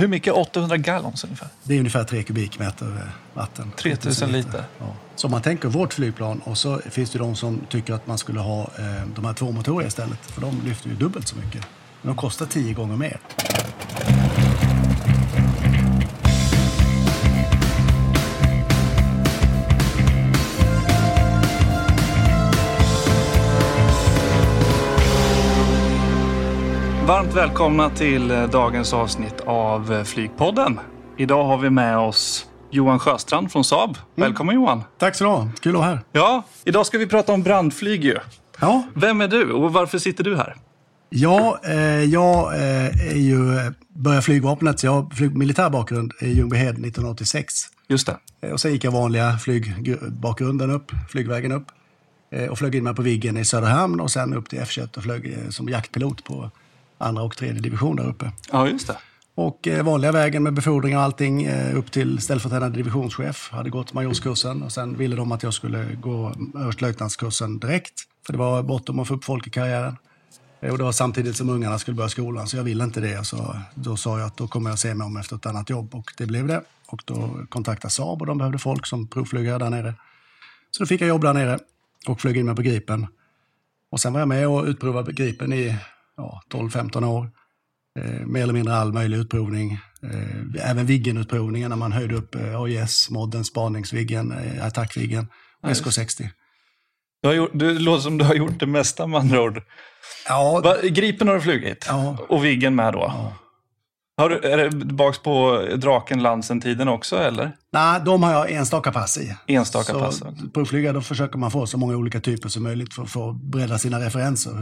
Hur mycket? 800 gallons ungefär? Det är ungefär 3 kubikmeter vatten. 3000 liter? Ja. Så man tänker vårt flygplan, och så finns det de som tycker att man skulle ha de här två motorer istället. För de lyfter ju dubbelt så mycket. Men de kostar 10 gånger mer. Varmt välkomna till dagens avsnitt av Flygpodden. Idag har vi med oss Johan Sjöstrand från Saab. Välkommen Johan. Tack så mycket. Kul att vara här. Ja, idag ska vi prata om brandflyg ju. Ja. Vem är du och varför sitter du här? Ja, jag är ju började flygvapnet. Jag har militärbakgrund i Ljungbyhed 1986. Just det. Och sen gick jag vanliga flygbakgrunden upp, flygvägen upp. Och flög in mig på Viggen i Söderhamn och sen upp till F-21 och flög som jaktpilot på andra och tredje division där uppe. Ja, just det. Och vanliga vägen med befordring och allting upp till ställföreträdande divisionschef. Hade gått majorskursen och sen ville de att jag skulle gå överstelöjtnantskursen direkt. För det var bortom att få upp folk i karriären. Och det var samtidigt som ungarna skulle börja skolan, så jag ville inte det. Så då sa jag att då kommer jag se mig om efter ett annat jobb, och det blev det. Och då kontaktade Saab och de behövde folk som provflygare där nere. Så då fick jag jobb där nere och flög in mig på Gripen. Och sen var jag med och utprovade Gripen i 12-15 år. Mer eller mindre all möjlig utprovning. Även Viggen-utprovningen när man höjde upp AIS, modden, spaningsviggen, attackviggen och SK-60. Du låter som du har gjort det mesta med andra ord. Ja. Gripen har du flugit. Ja. Och Viggen med då. Ja. Är det baks på Draken Landsen-tiden också, eller? Nej, de har jag enstaka pass i. Provflygare, då försöker man få så många olika typer som möjligt för att få bredda sina referenser.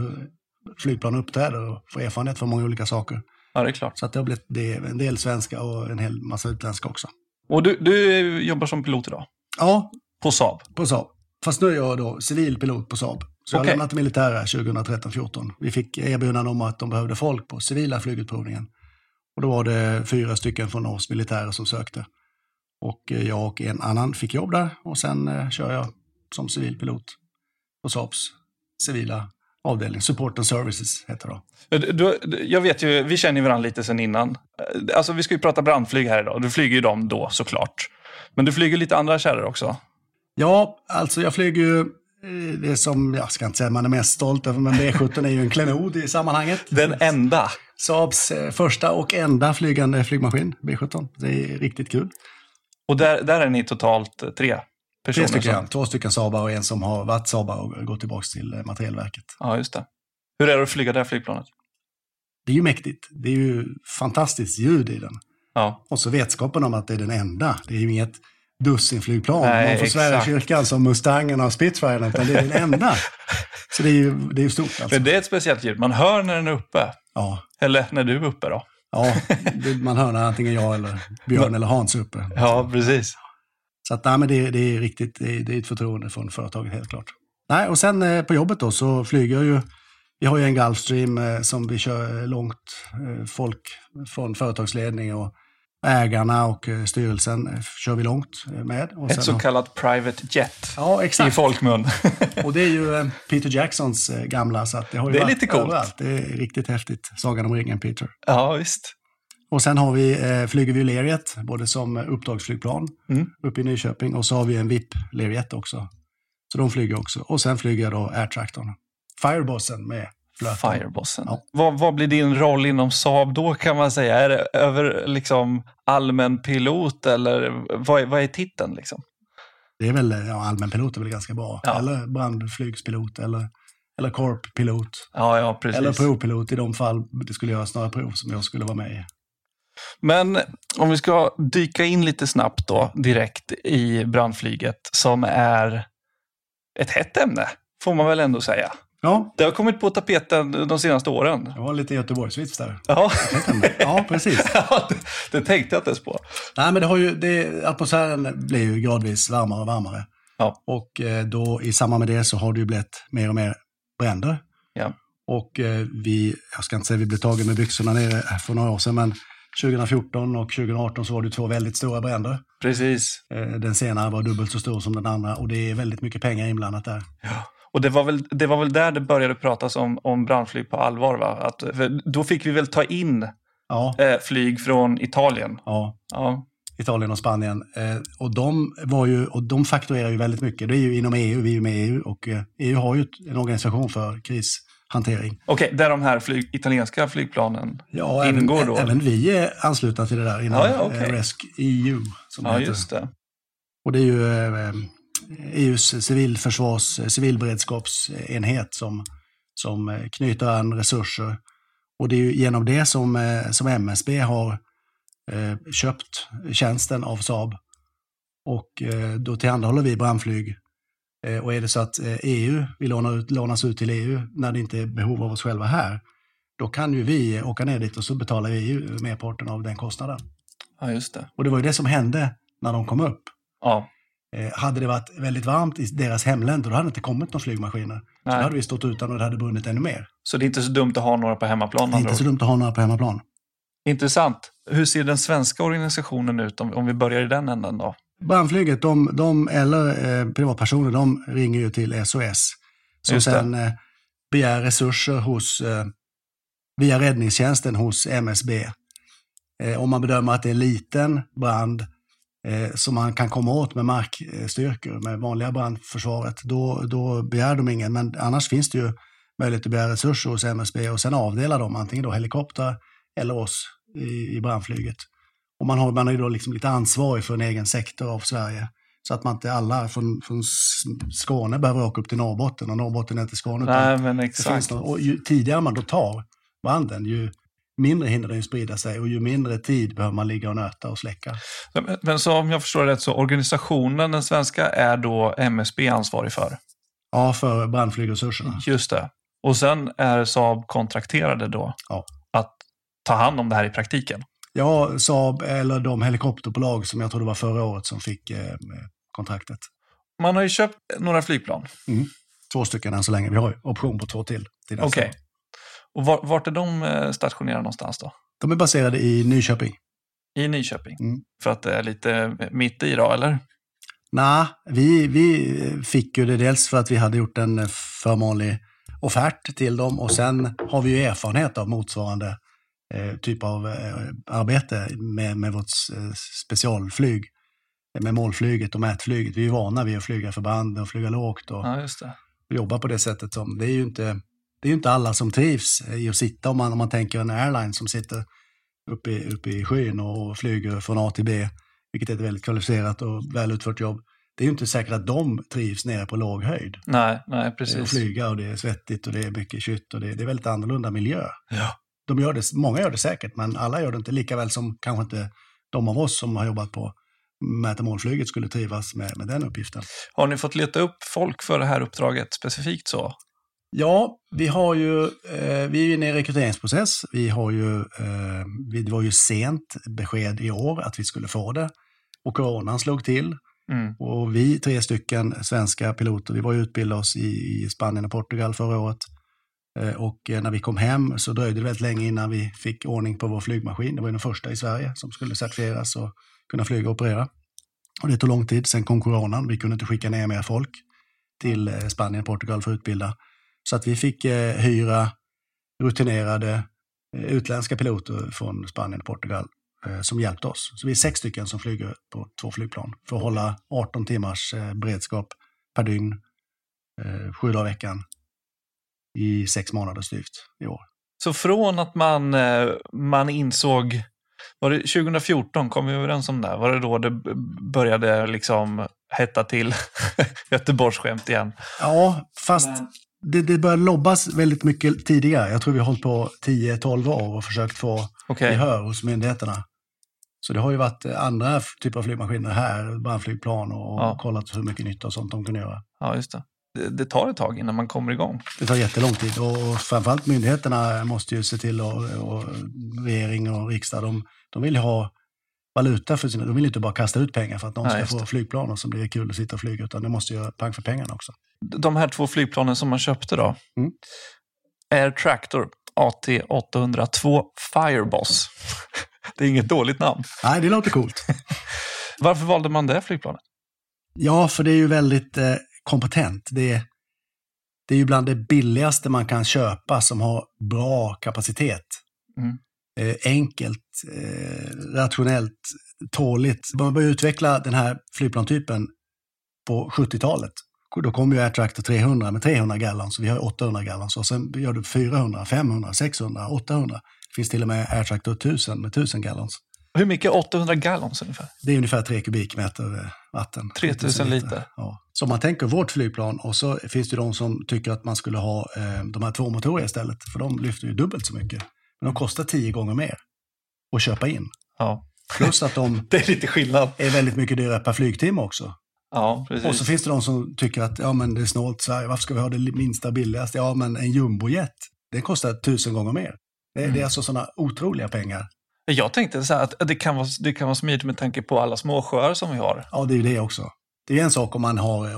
Flygplan uppträder och får erfarenhet för många olika saker. Ja, det är klart. Så att det har blivit en del svenska och en hel massa utländska också. Och du jobbar som pilot idag? Ja. På Saab? På Saab. Fast nu är jag då civilpilot på Saab. Så jag lämnade militära 2013-14. Vi fick erbjudande om att de behövde folk på civila flygutprovningen. Och då var det 4 stycken från oss militärer som sökte. Och jag och en annan fick jobb där. Och sen kör jag som civilpilot på Saabs civila avdelning. Support and Services heter det. Jag vet ju, vi känner varandra lite sen innan. Alltså vi ska ju prata brandflyg här idag. Du flyger ju dem då såklart. Men du flyger lite andra kärror också. Ja, alltså jag flyger ju det som, jag ska inte säga man är mest stolt över, men B-17 är ju en klenod i sammanhanget. Den enda. Saabs första och enda flygande flygmaskin, B-17. Det är riktigt kul. Och där är ni totalt 3 personer? 3 stycken, 2 stycken Saab och en som har varit Saab och gått tillbaka till Materielverket. Ja, just det. Hur är det att flyga det här flygplanet? Det är ju mäktigt. Det är ju fantastiskt ljud i den. Ja. Och så vetskapen om att det är den enda. Det är ju inget dussinflygplan. Man får svära kyrkan som Mustangen och Spitfire, utan det är den enda. Så det är ju stort. Alltså. Men det är ett speciellt ljud. Man hör när den är uppe. Ja. Eller när du är uppe då. Ja, man hör när antingen jag eller Björn eller Hans är uppe. Ja, precis. Så att, nej, men det är riktigt, det är ett förtroende från företaget helt klart. Nej, och sen på jobbet då så flyger jag ju, vi har ju en Gulfstream som vi kör långt, folk från företagsledning och ägarna och styrelsen kör vi långt med. Och sen ett så kallat private jet, ja, exakt, i folkmun. Och det är ju Peter Jacksons gamla, så att det har ju, det är lite coolt. Överallt. Det är riktigt häftigt. Sagan om ringen, Peter. Ja, visst. Och sen har vi, flyger vi Leriet, både som uppdragsflygplan uppe i Nyköping. Och så har vi en VIP Leriet också. Så de flyger också. Och sen flyger jag då Air Tractor. Firebossen med flöten. Firebossen. Ja. Vad blir din roll inom Saab då, kan man säga? Är det över liksom allmän pilot, eller vad är titeln liksom? Det är väl, allmän pilot är väl ganska bra. Ja. Eller brandflygspilot eller korppilot. Ja, precis. Eller provpilot i de fall det skulle göras några prov som jag skulle vara med i. Men om vi ska dyka in lite snabbt då direkt i brandflyget, som är ett hett ämne får man väl ändå säga. Ja. Det har kommit på tapeten de senaste åren. Det var lite Göteborgsvits där. Ja, ja, precis. Ja, det tänkte jag inte ens på. Nej, men atmosfären blir ju gradvis varmare och varmare. Ja. Och då i samband med det så har det ju blivit mer och mer bränder. Ja. Och jag ska inte säga vi blev tagen med byxorna nere för några år sedan, men 2014 och 2018 så var det 2 väldigt stora bränder. Precis. Den senare var dubbelt så stor som den andra, och det är väldigt mycket pengar inblandat där. Ja. Och det var väl där det började pratas om brandflyg på allvar, va? För då fick vi väl ta in ja. Flyg från Italien. Ja. Ja. Italien och Spanien. Och de var ju, och de fakturerar ju väldigt mycket. Det är ju inom EU, vi är ju med i EU, och EU har ju en organisation för krishantering. Okej, där de här italienska flygplanen ja, ingår även, då? Även vi är anslutna till det där inom Rescue EU. Som ja, det heter. Just det. Och det är ju EUs civilberedskapsenhet som knyter an resurser. Och det är ju genom det som MSB har köpt tjänsten av Saab, och då tillhandahåller vi brandflyg, och är det så att EU vill lånas ut till EU när det inte är behov av oss själva här, då kan ju vi åka ner dit och så betalar EU merparten av den kostnaden. Ja, just det. Och det var ju det som hände när de kom upp. Ja. Hade det varit väldigt varmt i deras hemländer, då hade det inte kommit någon flygmaskiner. Så då hade vi stått utan och det hade brunnit ännu mer. Så det är inte så dumt att ha några på hemmaplan? Det är inte så dumt att ha några på hemmaplan. Intressant. Hur ser den svenska organisationen ut om vi börjar i den änden då? Brandflyget, de eller privatpersoner, de ringer ju till SOS. Som sen begär resurser via räddningstjänsten hos MSB. Om man bedömer att det är en liten brand som man kan komma åt med markstyrkor, med vanliga brandförsvaret, då begär de ingen. Men annars finns det ju möjlighet att begära resurser hos MSB, och sen avdelar de antingen då helikopter eller oss i brandflyget. Och man är ju då liksom lite ansvarig för en egen sektor av Sverige, så att man inte alla från Skåne behöver åka upp till Norrbotten, och Norrbotten är inte Skåne. Nej, men exakt. Och ju tidigare man då tar branden, ju mindre hinner den sprida sig, och ju mindre tid behöver man ligga och nöta och släcka. Men så om jag förstår rätt, så organisationen, den svenska, är då MSB ansvarig för? Ja, för brandflygresurserna. Just det. Och sen är Saab kontrakterade då att ta hand om det här i praktiken? Ja, Saab eller de helikopterbolag som jag tror det var förra året som fick kontraktet. Man har ju köpt några flygplan. Mm. 2 stycken än så länge. Vi har ju option på 2 till nästa. Okej. Och vart är de stationerade någonstans då? De är baserade i Nyköping. I Nyköping? Mm. För att det är lite mitt i då, eller? Nej, vi fick ju det dels för att vi hade gjort en förmånlig offert till dem, och sen har vi ju erfarenhet av motsvarande typ av arbete med vårt specialflyg, med målflyget och mätflyget. Vi är vana vid att flyga förband och flyga lågt och jobba på det sättet. Som det är ju inte... Det är ju inte alla som trivs i att sitta, om man tänker en airline som sitter uppe i skyn och flyger från A till B, vilket är ett väldigt kvalificerat och väl utfört jobb. Det är ju inte säkert att de trivs nere på låg höjd. Nej, precis. Och flyga, och det är svettigt och det är mycket kytt och det är väldigt annorlunda miljö. Ja. Många gör det säkert, men alla gör det inte, lika väl som kanske inte de av oss som har jobbat på mätermålflyget skulle trivas med den uppgiften. Har ni fått leta upp folk för det här uppdraget specifikt så? Ja, vi är ju inne i en rekryteringsprocess. Det var ju sent besked i år att vi skulle få det. Och coronan slog till. Mm. Och vi 3 stycken svenska piloter, vi var ju utbildade oss i Spanien och Portugal förra året. Och när vi kom hem så dröjde det väldigt länge innan vi fick ordning på vår flygmaskin. Det var ju den första i Sverige som skulle certifieras och kunna flyga och operera. Och det tog lång tid, sen kom coronan. Vi kunde inte skicka ner mer folk till Spanien och Portugal för att utbilda. Så att vi fick hyra rutinerade utländska piloter från Spanien och Portugal som hjälpte oss. Så vi är 6 stycken som flyger på 2 flygplan för att hålla 18 timmars beredskap per dygn, 7 dagar i veckan i 6 månader styvt i år. Så från att man insåg, var det 2014 kom vi överens om det? Var det då det började liksom hetta till Göteborgsskämt igen? Ja, fast... Det började lobbas väldigt mycket tidigare. Jag tror vi har hållit på 10-12 år och försökt få gehör hos myndigheterna. Så det har ju varit andra typer av flygmaskiner här, brandflygplan och kollat hur mycket nytta och sånt de kan göra. Ja, just det. Det tar ett tag innan man kommer igång. Det tar jättelång tid, och framförallt myndigheterna måste ju se till, och regering och riksdag, de vill ha valuta för sina... De vill inte bara kasta ut pengar för att någon ska få flygplan och som blir kul att sitta och flyga, utan de måste göra pang för pengarna också. De här 2 flygplanen som man köpte då, Air Tractor AT802 Fireboss. Det är inget dåligt namn. Nej, det låter coolt. Varför valde man det flygplanet? Ja, för det är ju väldigt kompetent. Det är ju bland det billigaste man kan köpa som har bra kapacitet. enkelt, rationellt, tåligt. Man började utveckla den här flygplantypen på 70-talet. Då kom ju Air Tractor 300 med 300 gallon, så vi har 800 gallon. Så sen gör du 400, 500, 600, 800. Det finns till och med Air Tractor 1000 med 1000 gallons. Hur mycket 800 gallons ungefär? Det är ungefär 3 kubikmeter vatten. 3000 liter? Ja. Så man tänker vårt flygplan, och så finns det de som tycker att man skulle ha de här två motorer istället. För de lyfter ju dubbelt så mycket. Men de kostar 10 gånger mer att köpa in. Ja. Plus att de det är lite skillnad. Är väldigt mycket dyrare per flygtimme också. Ja, precis. Och så finns det de som tycker att ja, men det är snålt Sverige. Varför ska vi ha det minsta billigaste? Ja, men en jumbojet, det kostar 1000 gånger mer. Det är alltså sådana otroliga pengar. Jag tänkte så här att det kan vara smidigt med tanke på alla små sjöar som vi har. Ja, det är ju det också. Det är en sak om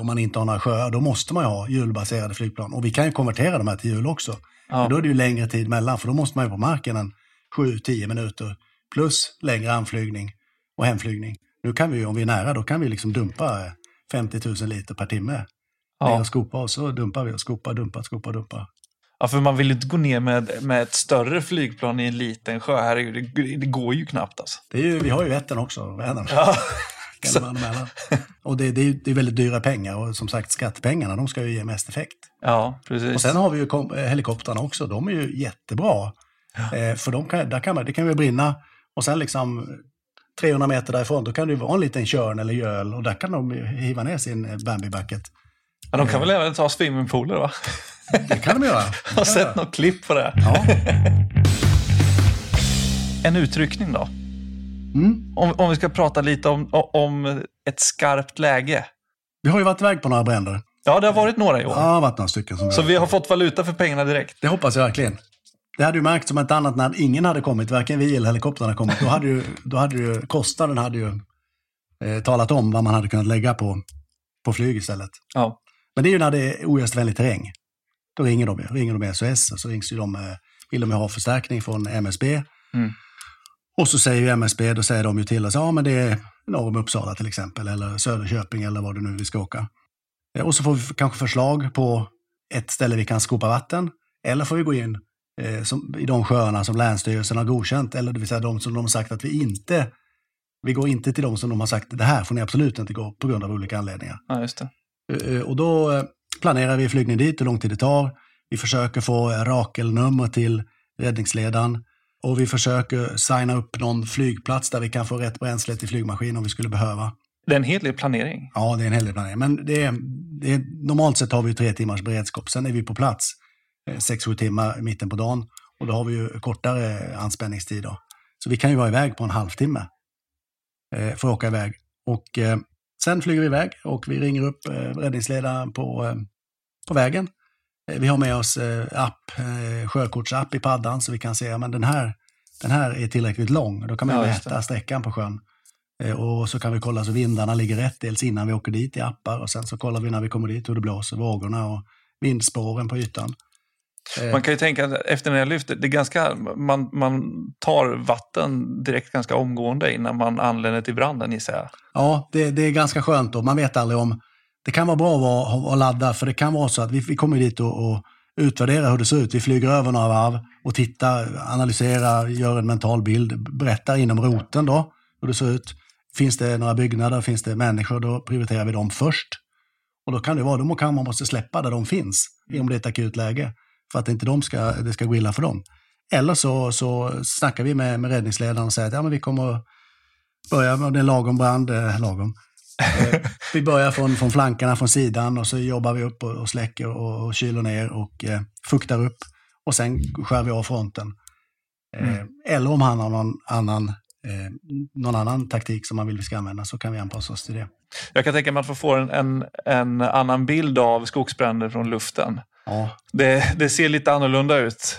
man inte har några sjöar, då måste man ju ha hjulbaserade flygplan. Och vi kan ju konvertera de här till hjul också. Ja. Men då är det ju längre tid mellan, för då måste man ju på marken en 7-10 minuter plus längre anflygning och hemflygning. Nu kan vi ju, om vi är nära, då kan vi liksom dumpa 50 000 liter per timme. Ja. Och skopa, och så dumpar vi och skopar. Ja, för man vill ju inte gå ner med ett större flygplan i en liten sjö. Här det går ju knappt alltså. Det är ju, vi har ju Vättern också, Vänern. Ja. Och det är väldigt dyra pengar, och som sagt skattepengarna, de ska ju ge mest effekt. Ja, precis. Och sen har vi ju helikoptrarna också, de är ju jättebra. Ja. För det kan ju brinna, och sen liksom 300 meter därifrån, då kan det ju vara en liten körn eller göl, och där kan de hiva ner sin Bambi-bucket. Ja, de kan väl även ta swimmingpooler, va? Det kan de göra. Jag har sett något klipp på det. Ja. En utryckning då? Mm. Om vi ska prata lite om ett skarpt läge. Vi har ju varit iväg på några bränder. Ja, det har varit några i år. Ja, varit några stycken. Så vi har fått valuta för pengarna direkt. Det hoppas jag verkligen. Det hade ju märkt som ett annat när ingen hade kommit. Varken vi eller helikoptrarna kommit. Då hade ju kostnaden talat om vad man hade kunnat lägga på flyg istället. Ja. Men det är ju när det är ogästvänlig terräng. Då ringer de SOS, och så rings ju de, vill de ha förstärkning från MSB. Mm. Och så säger ju MSB, då säger de ju till oss, ja men det är norr om Uppsala till exempel, eller Söderköping eller vad det nu vi ska åka. Och så får vi kanske förslag på ett ställe vi kan skopa vatten, eller får vi gå in i de sjöarna som Länsstyrelsen har godkänt, eller det vill säga de som de har sagt att vi går inte till de som de har sagt, det här får ni absolut inte gå på grund av olika anledningar. Ja, just det. Och då planerar vi flygning dit, hur lång tid det tar. Vi försöker få rakelnummer till räddningsledaren. Och vi försöker signa upp någon flygplats där vi kan få rätt bränsle till flygmaskin om vi skulle behöva. Det är en hel del planering. Ja, det är en hel del planering. Men normalt sett har vi 3 timmars beredskap. Sen är vi på plats 6-7 timmar mitten på dagen. Och då har vi ju kortare anspänningstid då. Så vi kan ju vara iväg på en halvtimme för att åka iväg. Och sen flyger vi iväg, och vi ringer upp räddningsledaren på vägen. Vi har med oss sjökortsapp i paddan, så vi kan se att den här är tillräckligt lång. Då kan man mäta sträckan på sjön. Och så kan vi kolla så vindarna ligger rätt, dels innan vi åker dit i appar. Och sen så kollar vi när vi kommer dit hur det blåser, vågorna och vindspåren på ytan. Man kan ju tänka att efter när jag lyfter, det är ganska, man tar vatten direkt ganska omgående innan man anländer till branden, gissar jag. Ja, det är ganska skönt då. Man vet aldrig om... Det kan vara bra att ladda, för det kan vara så att vi kommer dit och utvärderar hur det ser ut. Vi flyger över några varv och tittar, analyserar, gör en mental bild, berättar inom roten då hur det ser ut. Finns det några byggnader, finns det människor, då prioriterar vi dem först. Och då kan det vara, då kan man måste släppa där de finns, om det är ett akut läge, för att inte det ska gå illa för dem. Eller så snackar vi med räddningsledaren och säger att ja, men vi kommer börja med en lagom brand, vi börjar från flankarna, från sidan, och så jobbar vi upp och släcker och kyler ner och fuktar upp, och sen skär vi av fronten. Eller om han har någon annan taktik som man vill vi ska använda, så kan vi anpassa oss till det. Jag kan tänka mig att man får en annan bild av skogsbränder från luften. Ja. Det ser lite annorlunda ut.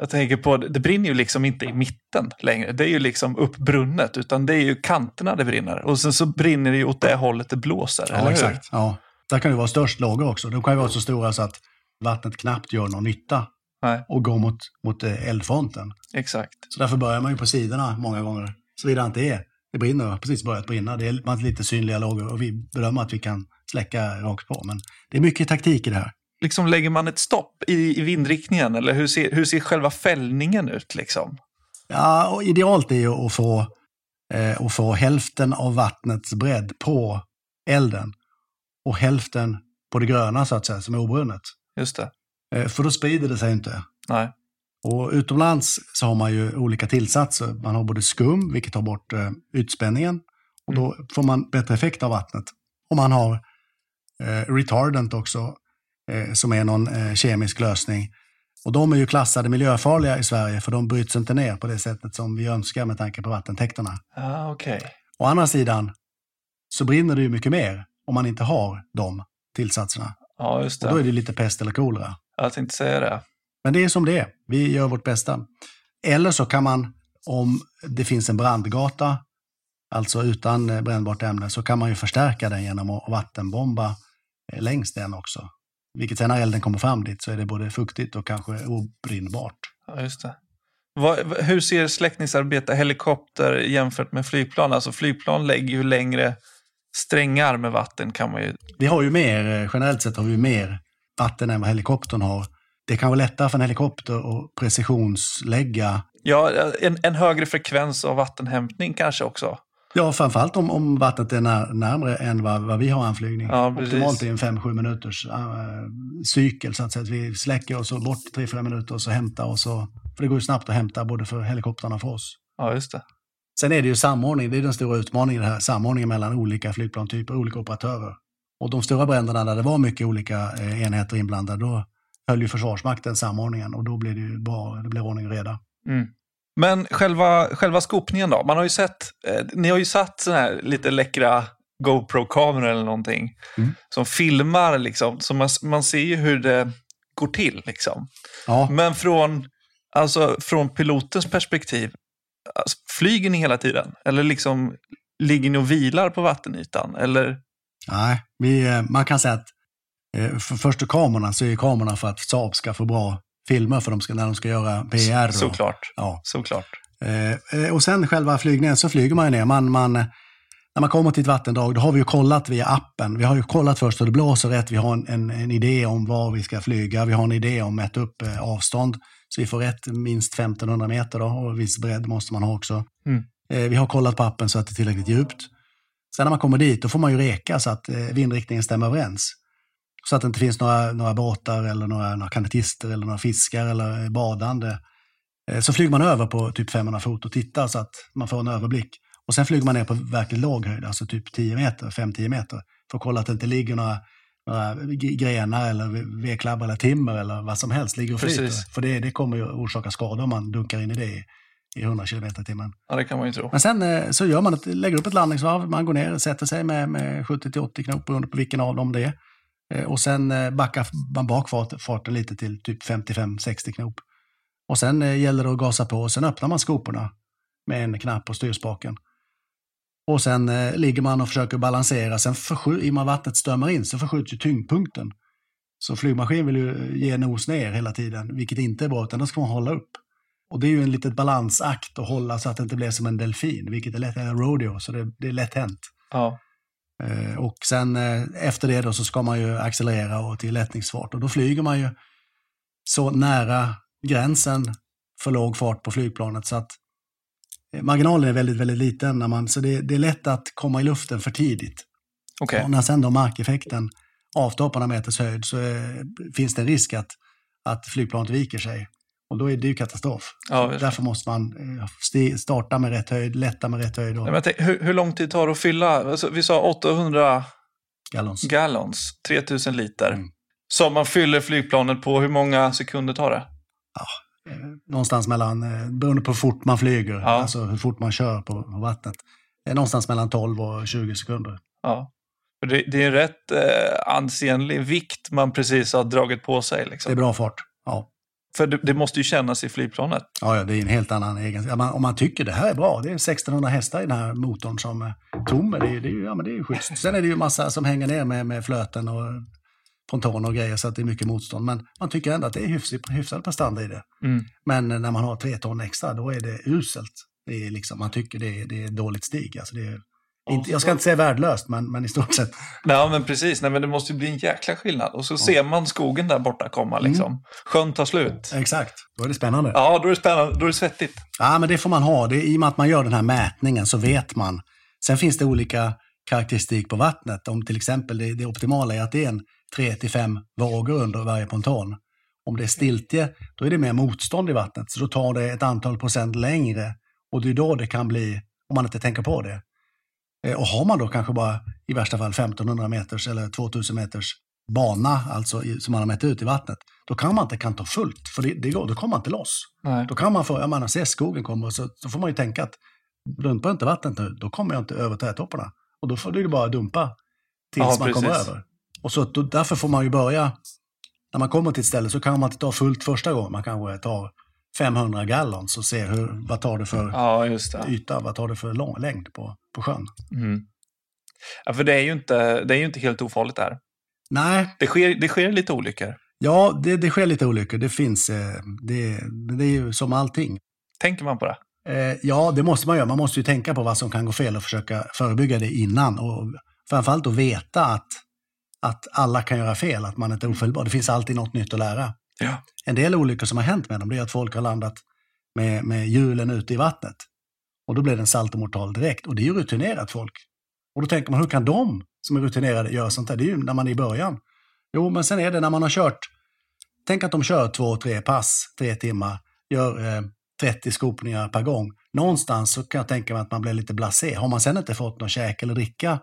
Jag tänker på, det brinner ju liksom inte i mitten längre. Det är ju liksom uppbrunnet, utan det är ju kanterna det brinner. Och sen så brinner det ju åt det hållet det blåser, ja, eller exakt. Hur? Ja, där kan det vara störst lågor också. De kan ju vara så stora så att vattnet knappt gör någon nytta. Nej. Och går mot eldfronten. Exakt. Så därför börjar man ju på sidorna många gånger. Så vidare inte är. Det brinner, precis börjat brinna. Det är lite synliga lågor, och vi bedömer att vi kan släcka rakt på. Men det är mycket taktik i det här. Liksom lägger man ett stopp i vindriktningen, eller hur ser själva fällningen ut liksom? Ja, och idealt är ju att få hälften av vattnets bredd på elden och hälften på det gröna, så att säga, som är obrunnet. Just det. För då sprider det sig inte. Nej. Och utomlands så har man ju olika tillsatser. Man har både skum, vilket tar bort ytspänningen. Och då får man bättre effekt av vattnet. Och man har retardant också, som är någon kemisk lösning. Och de är ju klassade miljöfarliga i Sverige, för de bryts inte ner på det sättet som vi önskar med tanke på vattentäkterna. Ah, okay. Å andra sidan så brinner det ju mycket mer om man inte har de tillsatserna. Ja, just det. Och då är det lite pest eller kolera. Jag tänkte säga det. Men det är som det är. Vi gör vårt bästa. Eller så kan man, om det finns en brandgata, alltså utan brännbart ämne, så kan man ju förstärka den genom att vattenbomba längs den också. Vilket sen när elden kommer fram dit så är det både fuktigt och kanske obrinnbart. Ja, just det. Hur ser släckningsarbete helikopter jämfört med flygplan? Alltså flygplan lägger ju längre strängar med vatten, kan man ju... Vi har ju mer, generellt sett har vi mer vatten än vad helikoptern har. Det kan vara lättare för en helikopter att precisionslägga. Ja, en högre frekvens av vattenhämtning kanske också. Ja, framförallt om vattnet är närmare än vad vi har anflygning. Ja, optimalt är en 5-7 minuters cykel, så att säga, att vi släcker och så bort 3-4 minuter och så hämtar och så... För det går ju snabbt att hämta både för helikoptrarna och för oss. Ja, just det. Sen är det ju samordning, det är den stora utmaningen det här, samordningen mellan olika flygplantyper, olika operatörer. Och de stora bränderna där det var mycket olika enheter inblandade, då höll ju Försvarsmakten samordningen och då blev det ju bra, det blev ordning och reda. Mm. Men själva skopningen då? Man har ju sett, ni har ju satt såna här lite läckra GoPro-kameror eller någonting som filmar liksom, så man ser ju hur det går till liksom. Ja. Men från pilotens perspektiv, alltså, flyger ni hela tiden? Eller liksom ligger ni och vilar på vattenytan? Eller? Nej, man kan säga att först och kamerorna, så är kamerorna för att Saab ska få bra filmer för när de ska göra PR. Såklart. Ja. Såklart. Och sen själva flygningen, så flyger man ju ner. När man kommer till ett vattendrag, då har vi ju kollat via appen. Vi har ju kollat först hur det blåser rätt. Vi har en idé om var vi ska flyga. Vi har en idé om ett avstånd. Så vi får rätt minst 1500 meter då, och viss bredd måste man ha också. Mm. Vi har kollat på appen så att det är tillräckligt djupt. Sen när man kommer dit, då får man ju reka så att vindriktningen stämmer överens. Så att det inte finns några båtar eller några kanatister eller några fiskar eller badande. Så flyger man över på typ 500 fot och tittar så att man får en överblick. Och sen flyger man ner på verkligt låg höjd, alltså typ 10 meter, 5-10 meter. För att kolla att det inte ligger några grenar eller vedklabbar eller timmer eller vad som helst ligger och flyter. För det kommer ju orsaka skador om man dunkar in i det i 100 km/h. Ja, det kan man ju tro. Men sen så gör man lägger upp ett landningsvarv, man går ner och sätter sig med 70-80 knop beroende på vilken av dem det är. Och sen backar man bak farten lite till typ 55-60 knop. Och sen gäller det att gasa på och sen öppnar man skoporna med en knapp på styrspaken. Och sen ligger man och försöker balansera. Sen i och med vattnet strömmar in så förskjuts ju tyngdpunkten. Så flygmaskin vill ju ge nos ner hela tiden, vilket inte är bra, utan då ska man hålla upp. Och det är ju en litet balansakt att hålla så att det inte blir som en delfin, vilket är lätt en rodeo, så det är lätt hänt. Ja. Och sen efter det då så ska man ju accelerera och till lättningsfart. Och då flyger man ju så nära gränsen för låg fart på flygplanet så att marginalen är väldigt, väldigt liten. Så det är lätt att komma i luften för tidigt. Okay. Och när sen då markeffekten avtar på några meters höjd så finns det en risk att flygplanet viker sig. Och då är det ju katastrof. Ja, därför måste man starta med rätt höjd, lätta med rätt höjd. Och... Nej, men hur lång tid tar det att fylla? Alltså, vi sa 800 gallons 3000 liter. Som man fyller flygplanet på. Hur många sekunder tar det? Ja, någonstans mellan, beroende på hur fort man flyger, ja. Alltså hur fort man kör på vattnet. Någonstans mellan 12 och 20 sekunder. Ja. Det är en rätt ansenlig vikt man precis har dragit på sig. Liksom. Det är bra fart, ja. För det måste ju kännas i flygplanet. Ja, det är en helt annan egenskap. Om man tycker det här är bra, det är 1600 hästar i den här motorn som tommer, det är ju schysst. Sen är det ju massa som hänger ner med flöten och ponton och grejer så att det är mycket motstånd. Men man tycker ändå att det är hyfsad prestanda i det. Mm. Men när man har 3 ton extra, då är det uselt. Det är liksom, man tycker det är dåligt stig. Alltså det är Inte, jag ska inte säga värdelöst, men i stort sett. Nej, men precis. Nej, men det måste ju bli en jäkla skillnad. Och så ser man skogen där borta komma liksom. Sjön tar slut. Exakt. Då är det spännande. Ja, då är det spännande. Då är det svettigt. Ja, men det får man ha. Det, i och med att man gör den här mätningen så vet man. Sen finns det olika karaktäristik på vattnet. Om till exempel det optimala är att det är en 3-5 vågor under varje ponton. Om det är stiltje, då är det mer motstånd i vattnet. Så då tar det ett antal procent längre. Och det är då det kan bli, om man inte tänker på det. Och har man då kanske bara i värsta fall 1500 meters eller 2000 meters bana, alltså som man har mätt ut i vattnet, då kan man inte ta fullt, för det går, då kommer man inte loss. Nej. Då kan man få, man ser skogen kommer, så får man ju tänka att dumpa inte vattnet nu, då kommer jag inte över trädtopparna. Och då får du bara dumpa tills man kommer över. Och så då, därför får man ju börja, när man kommer till ett ställe så kan man inte ta fullt första gången, man kanske tar 500 gallon så ser hur, vad tar det för yta, vad tar det för längd på sjön. Mm. Ja, för det är ju inte helt ofarligt där. Nej. Det sker lite olyckor. Ja, det sker lite olyckor. Det finns, det är ju som allting. Tänker man på det? Ja, det måste man göra. Man måste ju tänka på vad som kan gå fel och försöka förebygga det innan. Och framförallt att veta att alla kan göra fel, att man inte är ofelbar. Det finns alltid något nytt att lära. Ja. En del olyckor som har hänt med dem, det är att folk har landat med hjulen ute i vattnet. Och då blir det en saltomortal direkt. Och det är ju rutinerat folk. Och då tänker man, hur kan de som är rutinerade göra sånt här? Det är ju när man är i början. Jo, men sen är det när man har kört. Tänk att de kör 2-3 pass, 3 timmar. Gör 30 skopningar per gång. Någonstans så kan jag tänka mig att man blir lite blasé. Har man sen inte fått någon käk eller dricka,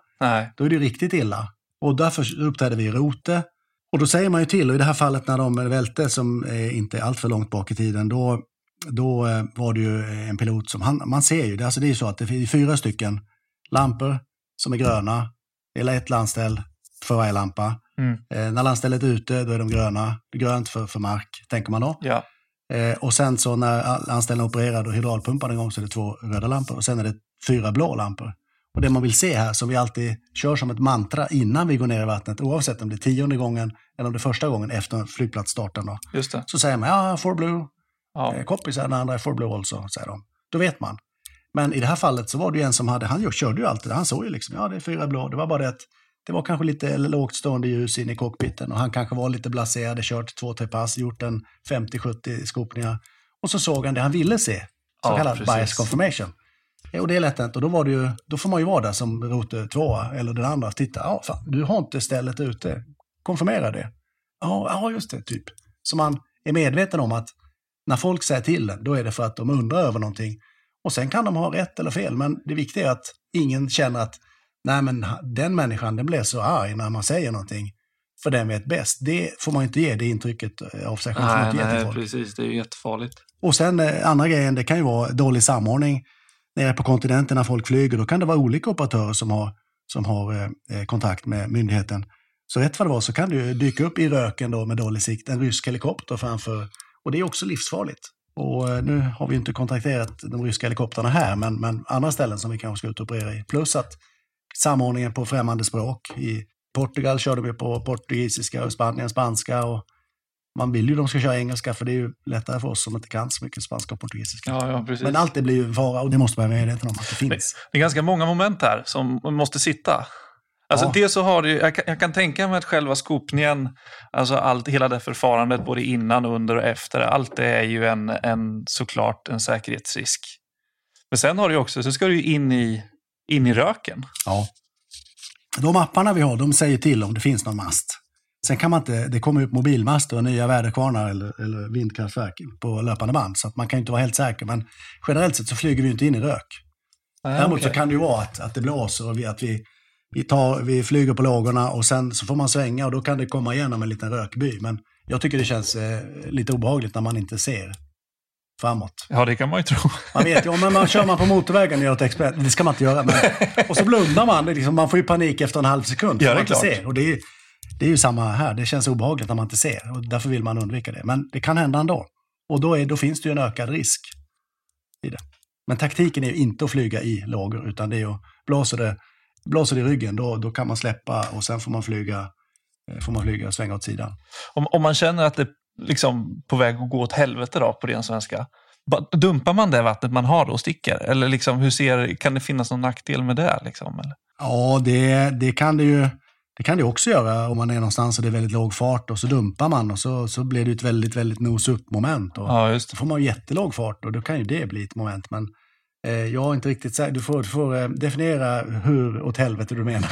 då är det riktigt illa. Och därför uppträder vi i rote. Och då säger man ju till, och i det här fallet när de välte som inte är allt för långt bak i tiden, då var det ju en pilot som, man ser ju, det är ju så att det är 4 stycken lampor som är gröna, det är ett landställ för varje lampa. När landstället är ute, då är de gröna, det är grönt för mark, tänker man då. Ja. Och sen så när landställen opererar och hydraulpumpar en gång så är det 2 röda lampor och sen är det 4 blå lampor. Och det man vill se här, som vi alltid kör som ett mantra innan vi går ner i vattnet, oavsett om det är 10:e gången eller om det är första gången efter flygplatsstarten då. Just det. Så säger man, for blue. Ja. Koppisar, den andra är for blue also, säger de. Då vet man. Men i det här fallet så var det ju en som körde ju alltid. Han såg ju liksom, det är 4 blå. Det var bara det att det var kanske lite lågt stående ljus in i cockpiten. Och han kanske var lite blaserad, kört 2-3 pass, gjort en 50-70 skopningar. Och så såg han det han ville se. Så kallad bias confirmation. Och det är lätt hänt. Och då får man ju vara där som rote 2 eller den andra. Titta, fan, du har inte stället ute. Konfirmera det. Ja, just det, typ. Så man är medveten om att när folk säger till en, då är det för att de undrar över någonting. Och sen kan de ha rätt eller fel. Men det viktiga är att ingen känner att nej, men den människan, den blir så arg när man säger någonting. För den vet bäst. Det får man inte ge det intrycket av sig själv. Nej, precis. Det är ju jättefarligt. Och sen andra grejen, det kan ju vara dålig samordning. Nere på kontinenten när folk flyger, då kan det vara olika operatörer som har kontakt med myndigheten. Så rätt vad det var så kan du dyka upp i röken då med dålig sikt, en rysk helikopter framför. Och det är också livsfarligt. Och nu har vi inte kontakterat de ryska helikopterna här, men andra ställen som vi kanske ska ut och operera i. Plus att samordningen på främmande språk. I Portugal körde vi på portugisiska och Spanien spanska, och man vill ju de ska köra engelska, för det är ju lättare för oss som inte kan så mycket spanska och portugisiska. Ja, precis. Men allt det blir ju fara, och det måste man vara medveten om att det finns. Det är ganska många moment här som måste sitta. Alltså det så har det ju, jag kan tänka mig att själva skopningen, alltså allt, hela det förfarandet både innan, under och efter, allt det är ju en såklart en säkerhetsrisk. Men sen har du också, så ska du ju in i röken. Ja. De apparna vi har, de säger till om det finns någon mast. Sen kan man inte, det kommer upp mobilmaster och nya väderkvarnar eller vindkraftverk på löpande band, så att man kan inte vara helt säker, men generellt sett så flyger vi inte in i rök. Däremot så kan det ju vara att det blåser och vi flyger på lågorna och sen så får man svänga och då kan det komma igenom en liten rökby, men jag tycker det känns lite obehagligt när man inte ser framåt. Ja, det kan man ju tro. Man vet ju, men kör man på motorvägen och gör ett experiment, det ska man inte göra. Men, och så blundar man, det liksom, man får ju panik efter en halv sekund. Ja, det är klart. Ser, och det är ju samma här. Det känns obehagligt när man inte ser. Och därför vill man undvika det. Men det kan hända ändå. Och då finns det ju en ökad risk i det. Men taktiken är ju inte att flyga i lågor, utan det är ju blåser det i ryggen, då kan man släppa och sen får man flyga och svänga åt sidan. Om man känner att det liksom på väg att gå åt helvete då, på den svenska, Dumpar man det vattnet man har då och sticker? Eller liksom, kan det finnas någon nackdel med det? Liksom, eller? Ja, det kan det också göra om man är någonstans och det är väldigt låg fart och så dumpar man och så blir det ett väldigt, väldigt nos-upp-moment. Ja, just det. Då får man jättelåg fart och då kan ju det bli ett moment, men jag är inte riktigt säker. Du får definiera hur åt helvete du menar.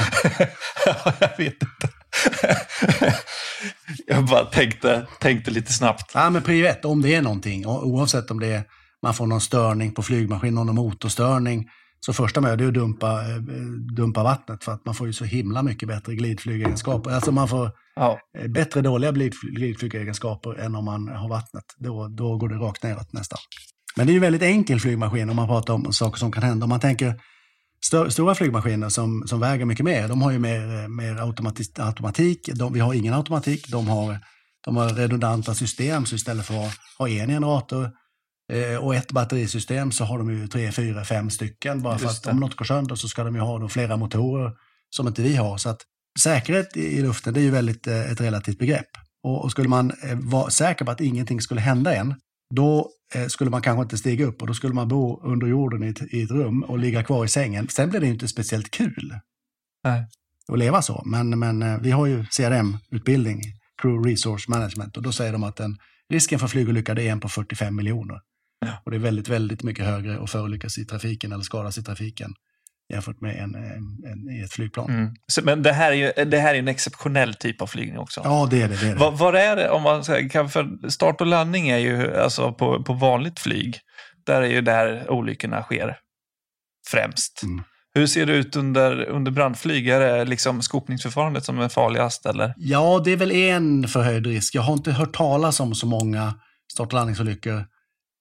Ja, jag vet inte. Jag bara tänkte lite snabbt. Ja, men privat, om det är någonting, oavsett om det är, man får någon störning på flygmaskinen, någon motorstörning, så första med det är att dumpa vattnet, för att man får ju så himla mycket bättre glidflygegenskaper. Alltså man får bättre dåliga glidflygegenskaper än om man har vattnet. Då går det rakt neråt nästan. Men det är ju väldigt enkel flygmaskin om man pratar om saker som kan hända. Om man tänker stora flygmaskiner som väger mycket mer, de har ju mer automatik. Vi har ingen automatik. De har redundanta system, så istället för att ha en generator och ett batterisystem så har de ju 3, 4, 5 stycken. Bara för att om något går sönder så ska de ju ha då flera motorer som inte vi har. Så att säkerhet i luften, det är ju väldigt ett relativt begrepp. Och skulle man vara säker på att ingenting skulle hända än, då skulle man kanske inte stiga upp och då skulle man bo under jorden i ett rum och ligga kvar i sängen. Sen blir det ju inte speciellt kul att leva så. Men vi har ju CRM-utbildning, Crew Resource Management, och då säger de att risken för flygolycka är en på 45 miljoner. Ja. Och det är väldigt, väldigt mycket högre att förolyckas i trafiken eller skadas i trafiken jämfört med i ett flygplan. Mm. Så, men det här är en exceptionell typ av flygning också. Ja, det är det. Vad är det? Om man kan, för start och landning är ju alltså på vanligt flyg. Där är ju där olyckorna sker främst. Mm. Hur ser det ut under brandflyg? Är det liksom skopningsförfarandet som är farligast? Eller? Ja, det är väl en förhöjd risk. Jag har inte hört talas om så många start- och landningsolyckor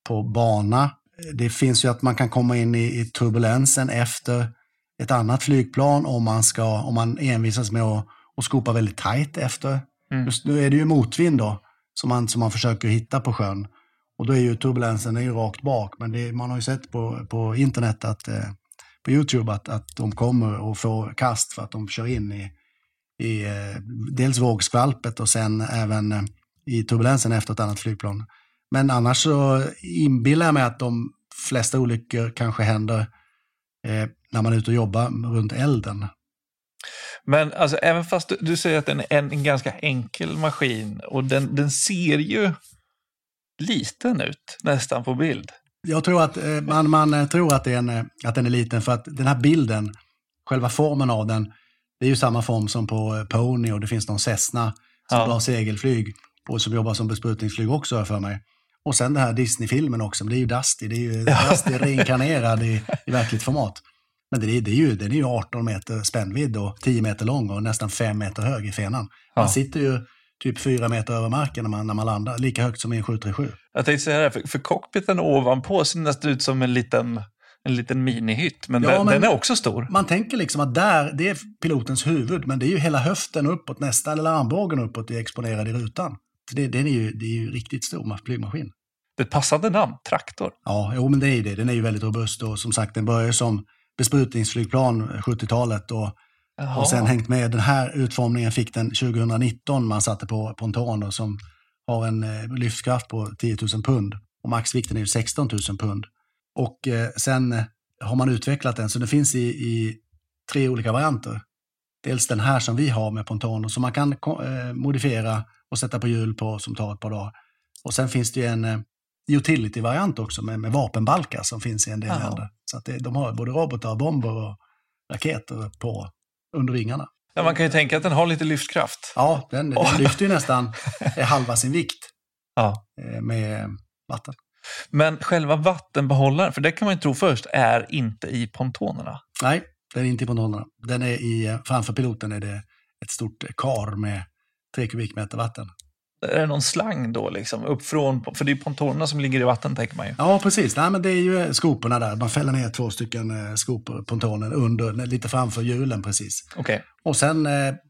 på bana. Det finns ju att man kan komma in i turbulensen efter ett annat flygplan om man envisas med att skopa väldigt tajt efter. Mm. Just nu är det ju motvind då som man försöker hitta på sjön. Och då är ju turbulensen är ju rakt bak. Men man har ju sett på internet på YouTube att de kommer och får kast för att de kör in i dels vågskvalpet och sen även i turbulensen efter ett annat flygplan. Men annars så inbillar jag mig att de flesta olyckor kanske händer när man är ute och jobbar runt elden. Men alltså, även fast du säger att den är en ganska enkel maskin och den ser ju liten ut nästan på bild. Jag tror att man tror att den är liten för att den här bilden, själva formen av den, det är ju samma form som på Pony och det finns någon Cessna som drar segelflyg och som jobbar som besprutningsflyg också för mig. Och sen den här Disney-filmen också, men det är ju Dusty. Det är ju Dusty reinkarnerad i verkligt format. Men den är ju 18 meter spännvidd och 10 meter lång och nästan 5 meter hög i fenan. Man sitter ju typ 4 meter över marken när man landar, lika högt som i en 737. Jag tänkte säga det här, för cockpiten ovanpå ser nästan ut som en liten minihytt, men den är också stor. Man tänker liksom att det är pilotens huvud, men det är ju hela höften uppåt nästan, eller armbågen uppåt är exponerad i rutan. Det är ju riktigt stor flygmaskin. Det passade namn, traktor. Ja, jo, men det är ju det. Den är ju väldigt robust och som sagt, den börjar som besprutningsflygplan 70-talet och sen hängt med. Den här utformningen fick den 2019. Man satte på ponton och som har en lyftkraft på 10 000 pund och maxvikten är ju 16 000 pund. Och sen har man utvecklat den så den finns i 3 olika varianter. Dels den här som vi har med ponton och som man kan modifiera och sätta på hjul på som tar ett par dagar. Och sen finns det ju en utility-variant också med vapenbalkar som finns i en del länder. Så att de har både robotar, bomber och raketer under vingarna. Ja, man kan ju tänka att den har lite lyftkraft. Ja, den lyfter ju nästan halva sin vikt med vatten. Men själva vattenbehållaren, för det kan man ju tro först, är inte i pontonerna. Nej, den är inte i pontonerna. Den är framför piloten är det ett stort kar med 3 kubikmeter vatten. Är det någon slang då liksom uppifrån? För det är ju pontonerna som ligger i vatten, tänker man ju. Ja, precis. Nej, men det är ju skoporna där. Man fäller ner 2 stycken skopor, pontonen, under, lite framför hjulen precis. Okay. Och sen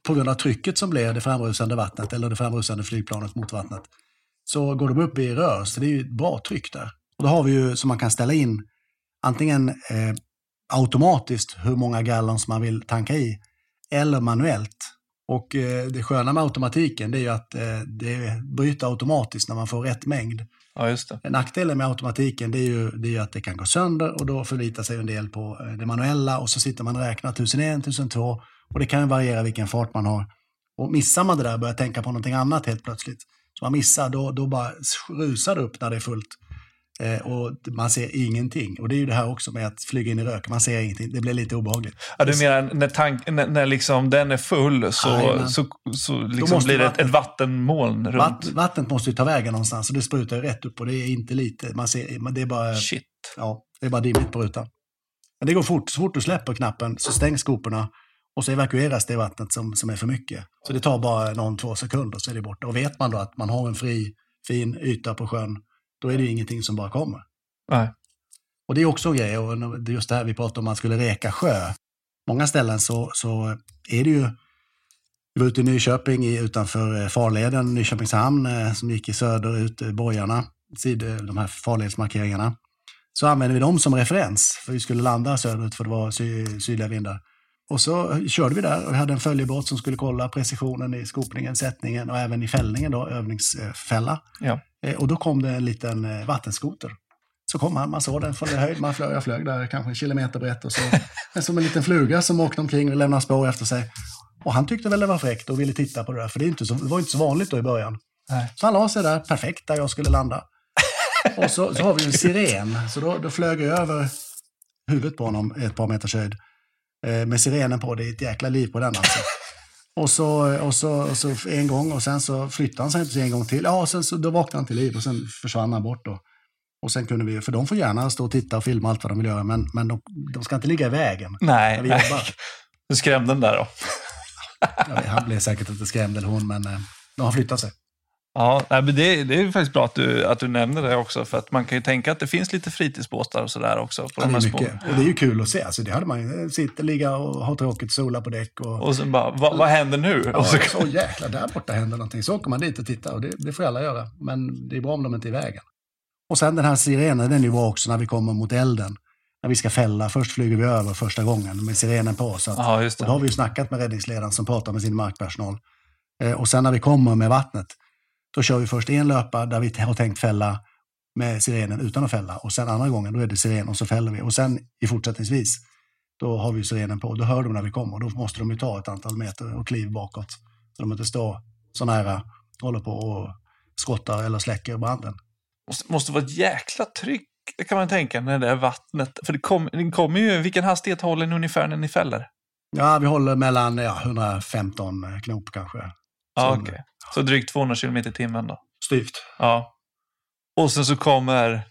på grund av trycket som blir det framrusande vattnet eller det framrusande flygplanet mot vattnet så går de upp i rör, så det är ju ett bra tryck där. Och då har vi ju, som man kan ställa in antingen automatiskt hur många gallon som man vill tanka i eller manuellt. Och det sköna med automatiken det är ju att det bryter automatiskt när man får rätt mängd. Ja, just det. Nackdelen med automatiken det är ju att det kan gå sönder och då förlitar sig en del på det manuella och så sitter man och räknar 1001, 1002 och det kan variera vilken fart man har. Och missar man det där och börjar tänka på någonting annat helt plötsligt så man missar, då bara rusar det upp när det är fullt och man ser ingenting. Och det är ju det här också med att flyga in i rök, man ser ingenting, det blir lite obehagligt. Ja, du menar när liksom den är full så liksom blir det ett vattenmoln runt. Vattnet måste ju ta vägen någonstans och det sprutar ju rätt upp och det är inte lite, man ser, det är bara shit. Ja, det är bara dimmigt på rutan. Men det går fort, så fort du släpper knappen så stängs skoporna. Och så evakueras det vattnet som är för mycket. Så det tar bara 2 sekunder så är det borta. Och vet man då att man har en fin yta på sjön, då är det ju ingenting som bara kommer. Nej. Och det är också en grej, och just det här vi pratade om, man skulle reka sjö. Många ställen så är det ju, vi var ute i Nyköping utanför farleden, Nyköpingshamn som gick i söder ut borgarna, de här farledsmarkeringarna. Så använde vi dem som referens, för vi skulle landa söderut för det var sydliga vindar. Och så körde vi där och hade en följebåt som skulle kolla precisionen i skopningen, sättningen och även i fällningen då, övningsfälla. Ja. Och då kom det en liten vattenskoter. Så kom man såg den från det höjd, jag flög där kanske en kilometer brett och så. Men som en liten fluga som åkte omkring och lämnade spår efter sig. Och han tyckte väl det var fräckt och ville titta på det där, för det var inte så vanligt då i början. Nej. Så han la sig där, perfekt där jag skulle landa. Och så har vi en siren, så då flög jag över huvudet på honom ett par meters höjd. Med sirenen på, det är ett jäkla liv på den alltså. Och så en gång och sen så flyttade han sig en gång till. Ja, sen så då vaknade han till liv och sen försvann han bort då. Och sen kunde vi, för de får gärna stå och titta och filma allt vad de vill göra, men de ska inte ligga i vägen. Nej, när vi jobbar. Du skrämde den där då? Ja, han blev säkert inte skrämd eller hon, men de har flyttat sig. Ja, men det är faktiskt bra att du nämner det också, för att man kan ju tänka att det finns lite fritidsbåtar och sådär också. På de här små. Och det är ju kul att se, alltså det hade man sitter, ligga och ha tråkigt, sola på däck. Och sen bara, vad händer nu? Ja, och så jäkla, där borta händer någonting, så åker man dit och tittar och det får alla göra, men det är bra om de inte är i vägen. Och sen den här sirenen, den är ju också när vi kommer mot elden, när vi ska fälla, först flyger vi över första gången med sirenen på oss. Ja, just det. Och då har vi ju snackat med räddningsledaren som pratar med sin markpersonal. Och sen när vi kommer med vattnet, då kör vi först en löpa där vi har tänkt fälla med sirenen utan att fälla. Och sen andra gången, då är det siren och så fäller vi. Och sen i fortsättningsvis, då har vi sirenen på. Då hör de när vi kommer. Då måste de ju ta ett antal meter och kliv bakåt. Så de inte står så nära, håller på och skottar eller släcker branden. Det måste vara ett jäkla tryck, det kan man tänka, när det är vattnet. För det kommer ju, vilken hastighet håller ni ungefär när ni fäller? Ja, vi håller mellan 115 knop kanske. Ja, okej. Okay. Så drygt 200 km i timmen då? Styvt. Ja. Och sen så kommer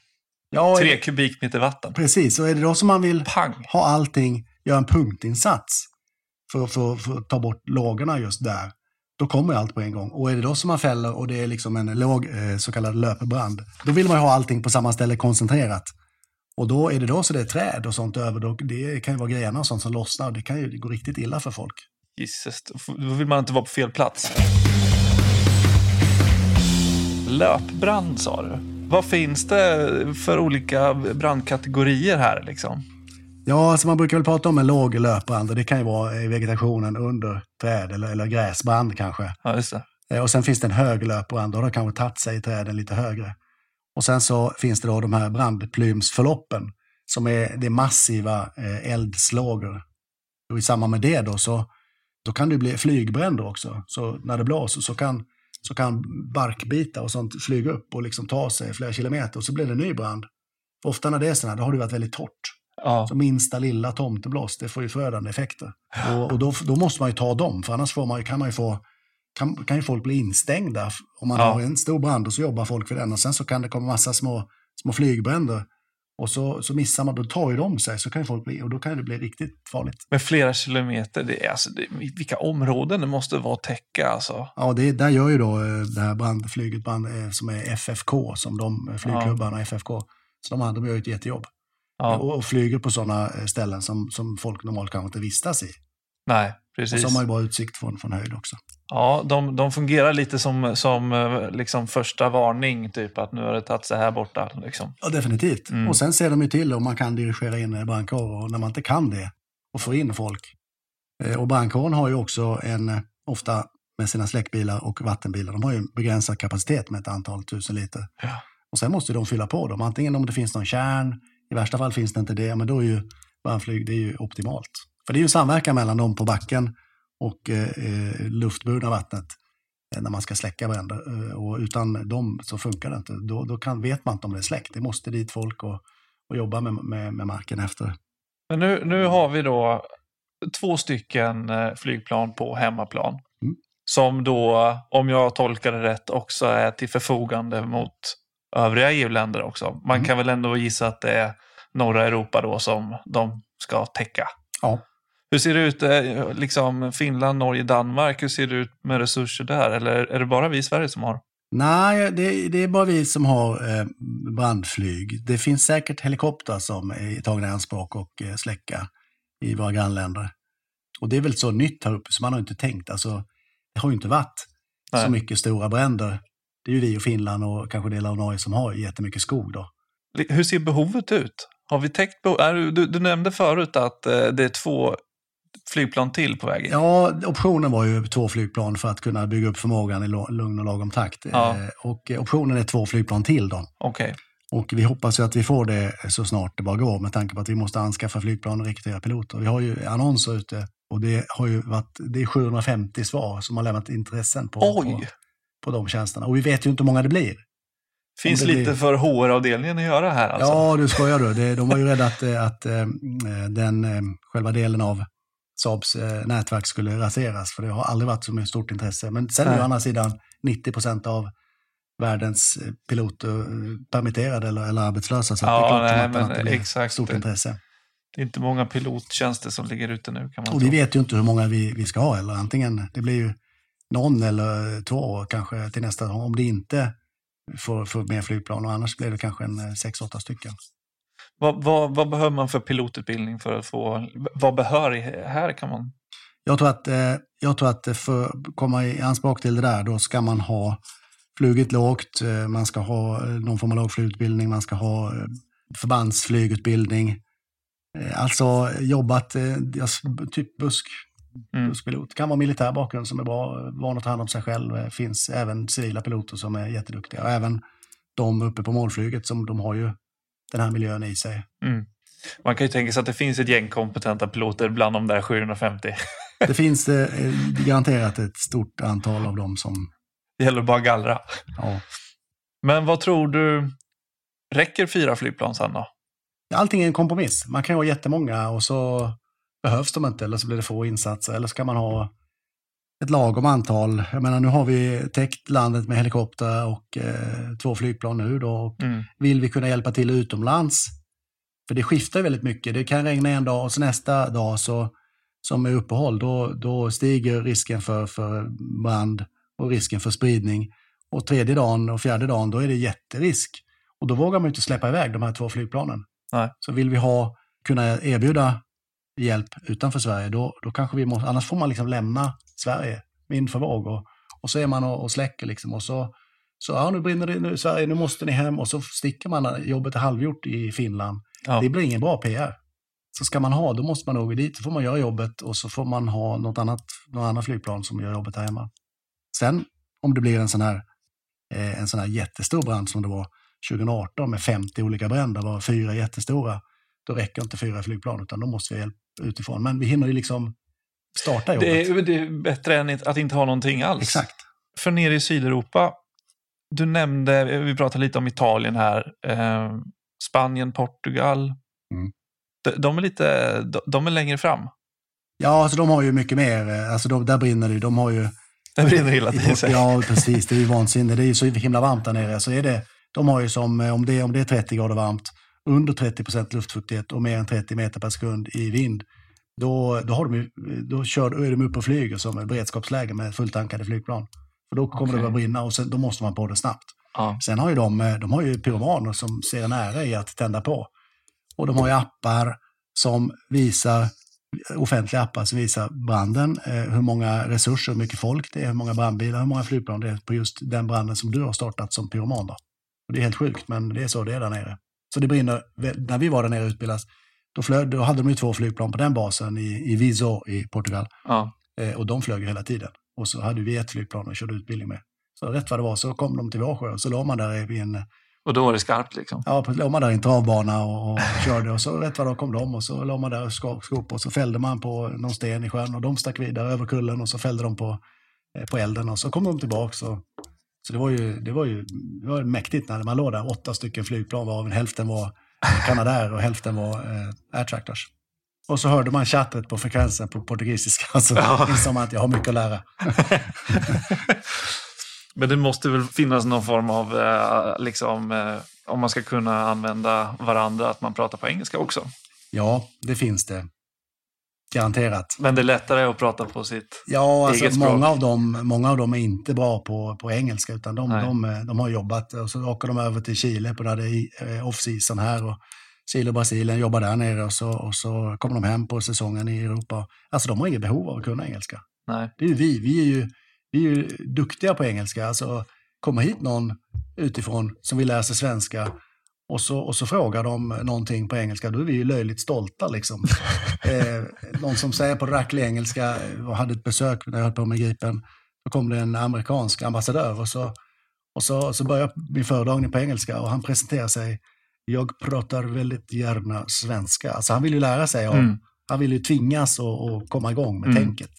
3 kubikmeter vatten. Precis, och är det då som man vill ha allting, göra en punktinsats för att ta bort lågorna just där, då kommer allt på en gång. Och är det då som man fäller och det är liksom en låg så kallad löpebrand, då vill man ju ha allting på samma ställe koncentrerat. Och då är det då så det är träd och sånt över, då, det kan ju vara grenar och sånt som lossnar och det kan ju gå riktigt illa för folk. Jesus, då vill man inte vara på fel plats. Löpbrand, sa du. Vad finns det för olika brandkategorier här liksom? Ja, alltså man brukar väl prata om en låg löpbrand. Det kan ju vara i vegetationen under träd eller gräsbrand kanske. Ja, just det. Och sen finns det en hög löpbrand. Då har kanske tagit sig i träden lite högre. Och sen så finns det då de här brandplymsförloppen som är det massiva eldslågor. Och i samband med det då så kan det bli flygbränder också. Så när det blåser så kan barkbitar och sånt flyga upp och liksom ta sig flera kilometer och så blir det en ny brand. För ofta när det är sådana här, då har det varit väldigt torrt. Ja. Så minsta lilla tomteblås, det får ju förödande effekter. Ja. Och då måste man ju ta dem, för annars kan ju folk bli instängda om man har en stor brand och så jobbar folk för den. Och sen så kan det komma massa små flygbränder och så missar man, då tar ju de sig, så kan ju folk bli, och då kan det bli riktigt farligt. Men flera kilometer, vilka områden det måste vara täcka alltså. Ja, där gör ju då det här brandflyget som är FFK, som de flygklubbarna FFK, så de gör ju ett jättejobb. Ja. Och flyger på sådana ställen som folk normalt kanske inte vistas i. Nej, precis. Och så har man ju bara utsikt från höjd också. Ja, de fungerar lite som liksom första varning, typ att nu har det tagit sig här borta. Liksom. Ja, definitivt. Mm. Och sen ser de ju till om man kan dirigera in brandkåren, och när man inte kan det och få in folk. Och brandkåren har ju också ofta med sina släckbilar och vattenbilar, de har ju begränsad kapacitet med ett antal 1000 liter. Ja. Och sen måste de fylla på dem. Antingen om det finns någon kärn, i värsta fall finns det inte det, men då är ju bandflyg, det är ju optimalt. För det är ju samverkan mellan dem på backen och luftburna vattnet när man ska släcka varandra. Och utan dem så funkar det inte. Då vet man inte om det är släckt. Det måste dit folk och jobba med marken efter. Men nu har vi då 2 stycken flygplan på hemmaplan. Mm. Som då, om jag tolkar det rätt, också är till förfogande mot övriga EU-länder också. Man kan väl ändå gissa att det är norra Europa då som de ska täcka. Ja. Hur ser det ut, liksom Finland, Norge, Danmark, hur ser det ut med resurser där? Eller är det bara vi i Sverige som har? Nej, det är bara vi som har brandflyg. Det finns säkert helikopter som är tagna i anspråk och släcka i våra grannländer. Och det är väl så nytt här uppe som man har inte tänkt. Alltså, det har ju inte varit så mycket stora bränder. Det är ju vi och Finland och kanske delar av Norge som har jättemycket skog då. Hur ser behovet ut? Har vi täckt du nämnde förut att det är 2 flygplan till på vägen. Ja, optionen var ju 2 flygplan för att kunna bygga upp förmågan i lugn och lagom takt. Ja. Och optionen är 2 flygplan till då. Okej. Och vi hoppas ju att vi får det så snart det bara går med tanke på att vi måste anskaffa flygplan och rekrytera piloter. Vi har ju annonser ute och det har ju varit, det är 750 svar som har lämnat intressen på de tjänsterna. Och vi vet ju inte hur många det blir. Finns det lite för HR-avdelningen att göra här alltså? Ja, du skojar du. De var ju rädda att den själva delen av Saabs nätverk skulle raseras, för det har aldrig varit så mycket stort intresse. Men sen är ju å andra sidan 90% av världens piloter permitterade eller arbetslösa, så ja, det är klart att det blir exakt stort intresse. Det är inte många pilottjänster som ligger ute nu. Kan man och vi vet ju inte hur många vi ska ha, eller antingen det blir ju någon eller 2 kanske till nästa gång, om det inte får mer flygplan, och annars blir det kanske en 6-8 stycken. Vad behöver man för pilotutbildning för att få, vad behörig här kan man? Jag tror att för att komma i anspråk till det där, då ska man ha flugit lågt, man ska ha någon form av lågflygutbildning, man ska ha förbandsflygutbildning. Alltså jobbat, typ buskpilot. Kan vara militär bakgrund som är bra, van att ta hand om sig själv. Det finns även civila piloter som är jätteduktiga. Och även de uppe på målflyget som de har ju den här miljön i sig. Mm. Man kan ju tänka sig att det finns ett gäng kompetenta piloter bland de där 750. Det finns garanterat ett stort antal av dem som... Det gäller bara gallra. Ja. Men vad tror du, räcker 4 flygplan sen då? Allting är en kompromiss. Man kan ha jättemånga och så behövs de inte, eller så blir det få insatser, eller så kan man ha ett lagom antal. Jag menar, nu har vi täckt landet med helikopter och 2 flygplan nu då. Och vill vi kunna hjälpa till utomlands? För det skiftar väldigt mycket. Det kan regna en dag och så nästa dag som är uppehåll. Då stiger risken för brand och risken för spridning. Och tredje dagen och fjärde dagen, då är det jätterisk. Och då vågar man inte släppa iväg de här 2 flygplanen. Nej. Så vill vi kunna erbjuda hjälp utanför Sverige, då kanske vi måste, annars får man liksom lämna Sverige inför våg och så är man och släcker liksom, och så ja, nu brinner det nu, Sverige, nu måste ni hem, och så sticker man, jobbet är halvgjort i Finland. Ja. Det blir ingen bra PR. Så ska man ha, då måste man nog dit, så får man göra jobbet och så får man ha någon annan flygplan som gör jobbet här hemma. Sen om det blir en sån här jättestor brand som det var 2018 med 50 olika bränder, var 4 jättestora, då räcker inte 4 flygplan, utan då måste vi hjälpa utifrån. Men vi hinner ju liksom starta jobbet. Det är bättre än att inte ha någonting alls. Exakt. För nere i Sydeuropa, du nämnde, vi pratade lite om Italien här, Spanien, Portugal. Mm. De är längre fram. Ja, alltså de har ju mycket mer. Alltså där brinner det ju. De har ju... Där brinner det hela tiden. Ja, precis. Det är ju vansinnigt. Det är ju så himla varmt där nere. Så är det, de har ju som, om det är 30 grader varmt, under 30% luftfuktighet och mer än 30 meter per sekund i vind, då är de upp och flyger som ett beredskapsläge med fulltankade flygplan. För då kommer det att brinna och sen, då måste man på det snabbt. Ja. Sen har ju de har ju pyromaner som ser nära i att tända på. Och de har ju appar som visar, offentliga appar som visar branden, hur många resurser, hur mycket folk det är, hur många brandbilar, hur många flygplan det är på just den branden som du har startat som pyroman då. Och det är helt sjukt, men det är så det är där nere. Så det brinner, när vi var där nere och utbildas, då hade de ju 2 flygplan på den basen i Viseu i Portugal. Ja. Och de flög hela tiden. Och så hade vi 1 flygplan och körde utbildning med. Så rätt vad det var så kom de till Varsjö och så låg man där vid en Och då var det skarpt liksom. Ja, då låg man där i en travbana och körde och så rätt vad då kom de och så låg man där och skop och så fällde man på någon sten i sjön och de stack vidare över kullen och så fällde de på elden och så kom de tillbaka och så det var mäktigt när man låg där. 8 stycken flygplan var, hälften var Canadair och hälften var Air Tractors. Och så hörde man chattet på frekvensen på portugisiska så insåg man att jag har mycket att lära. Men det måste väl finnas någon form av, om man ska kunna använda varandra, att man pratar på engelska också. Ja, det finns det. Garanterat. Men det är lättare att prata på sitt eget språk. Många av dem är inte bra på engelska, utan de har jobbat. Och så åker de över till Chile på off-season här och Chile och Brasilien jobbar där nere och så kommer de hem på säsongen i Europa. Alltså de har inget behov av att kunna engelska. Nej. Det är ju vi är ju duktiga på engelska. Alltså kommer hit någon utifrån som vill lära sig svenska och så frågar de någonting på engelska. Då är vi ju löjligt stolta liksom. Någon som säger på racklig engelska, och hade ett besök när jag höll på med Gripen. Då kom det en amerikansk ambassadör och så började min föredragning på engelska och han presenterar sig. Jag pratar väldigt gärna svenska. Alltså han vill ju lära sig. Han vill ju tvingas och komma igång med tänket.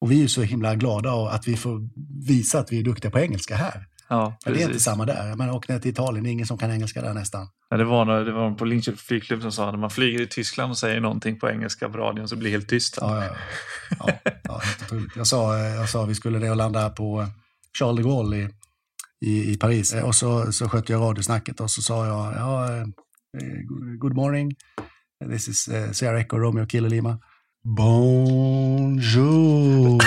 Och vi är ju så himla glada att vi får visa att vi är duktiga på engelska här. Ja, men det är inte samma där. Jag menar, åker ner till Italien, det är ingen som kan engelska där nästan. Ja, det var på Linköping flygklubb som sa att när man flyger i Tyskland och säger någonting på engelska på radion så blir helt tyst. Ja, helt otroligt. Jag sa att vi skulle ner och landa på Charles de Gaulle i Paris. Och så skötte jag radiosnacket och så sa jag good morning, this is Sierra Echo, Romeo Kilo Lima. Bonjour.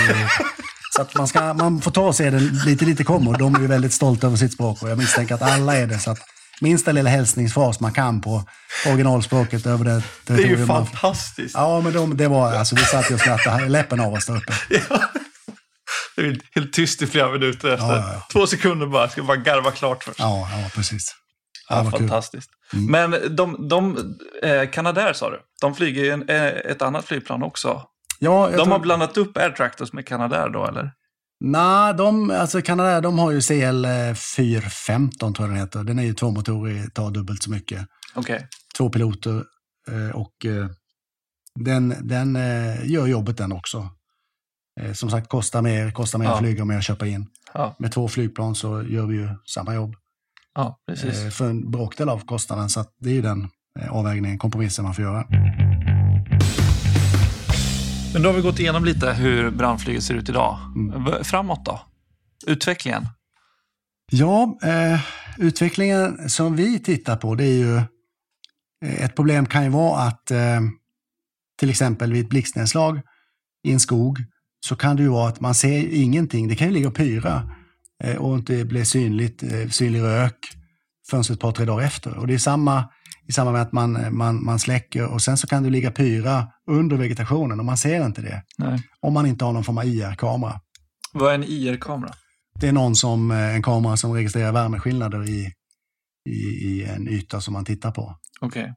Så att man får ta sig det lite kommer. De är ju väldigt stolta över sitt språk och jag misstänker att alla är det. Så att minsta lilla hälsningsfras man kan på originalspråket över det. Det är ju fantastiskt. Ja, men det var alltså, vi satt ju och skrattade läppen av oss där uppe. Ja. Det är helt tyst i flera minuter efter. 2 sekunder bara, ska bara garva klart först. Ja, precis. Ja, fantastiskt. Men de Canadair sa du, de flyger ju ett annat flygplan också. Ja, har blandat upp Air Tractors med Canadair då, eller? Nej, Canadair, de har ju CL415 tror jag den heter. Den är ju 2 motorer, tar dubbelt så mycket. Okay. 2 piloter och den gör jobbet den också. Som sagt, kostar mer flyg om jag köper in. Ja. Med 2 flygplan så gör vi ju samma jobb. Ja, precis. För en bråkdel av kostnaden, så att det är ju den avvägningen, kompromissen man får göra. Men då har vi gått igenom lite hur brandflyget ser ut idag. Framåt då? Utvecklingen? Ja, utvecklingen som vi tittar på, det är ju ett problem kan ju vara att till exempel vid ett blixtnedslag i en skog så kan det ju vara att man ser ingenting. Det kan ju ligga och pyra och inte bli synlig rök förrän ett par, 3 dagar efter. Och det är i samband med att man släcker och sen så kan det ligga pyra under vegetationen och man ser inte det. Nej. Om man inte har någon form av IR-kamera. Vad är en IR-kamera? Det är en kamera som registrerar värmeskillnader i en yta som man tittar på. Okay.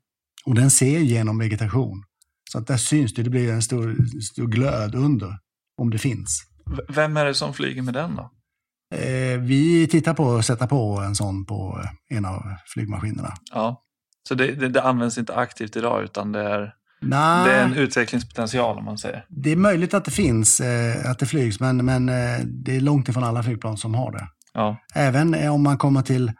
Och den ser genom vegetation. Så att där syns det blir en stor glöd under om det finns. Vem är det som flyger med den då? Vi tittar på att sätta på en sån på en av flygmaskinerna. Ja, så det används inte aktivt idag utan det är en utvecklingspotential om man säger. Det är möjligt att det finns, att det flygs, men det är långt ifrån alla flygplan som har det. Ja. Även om man kommer till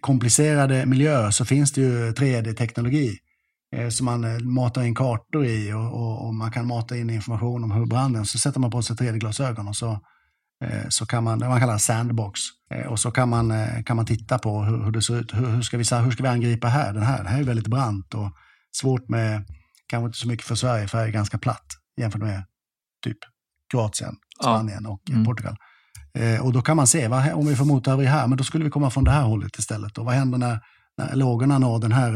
komplicerade miljöer så finns det ju 3D-teknologi som man matar in kartor i och man kan mata in information om hur branden, så sätter man på sig 3D-glasögon och så kan man kallar det sandbox, och så kan man titta på hur det ser ut, hur ska vi angripa här, den här är väldigt brant och svårt med, kanske inte så mycket för Sverige för det är ganska platt jämfört med typ Kroatien, Spanien och Portugal, och då kan man se om vi får motöver här, men då skulle vi komma från det här hållet istället, och vad händer när lågorna når den här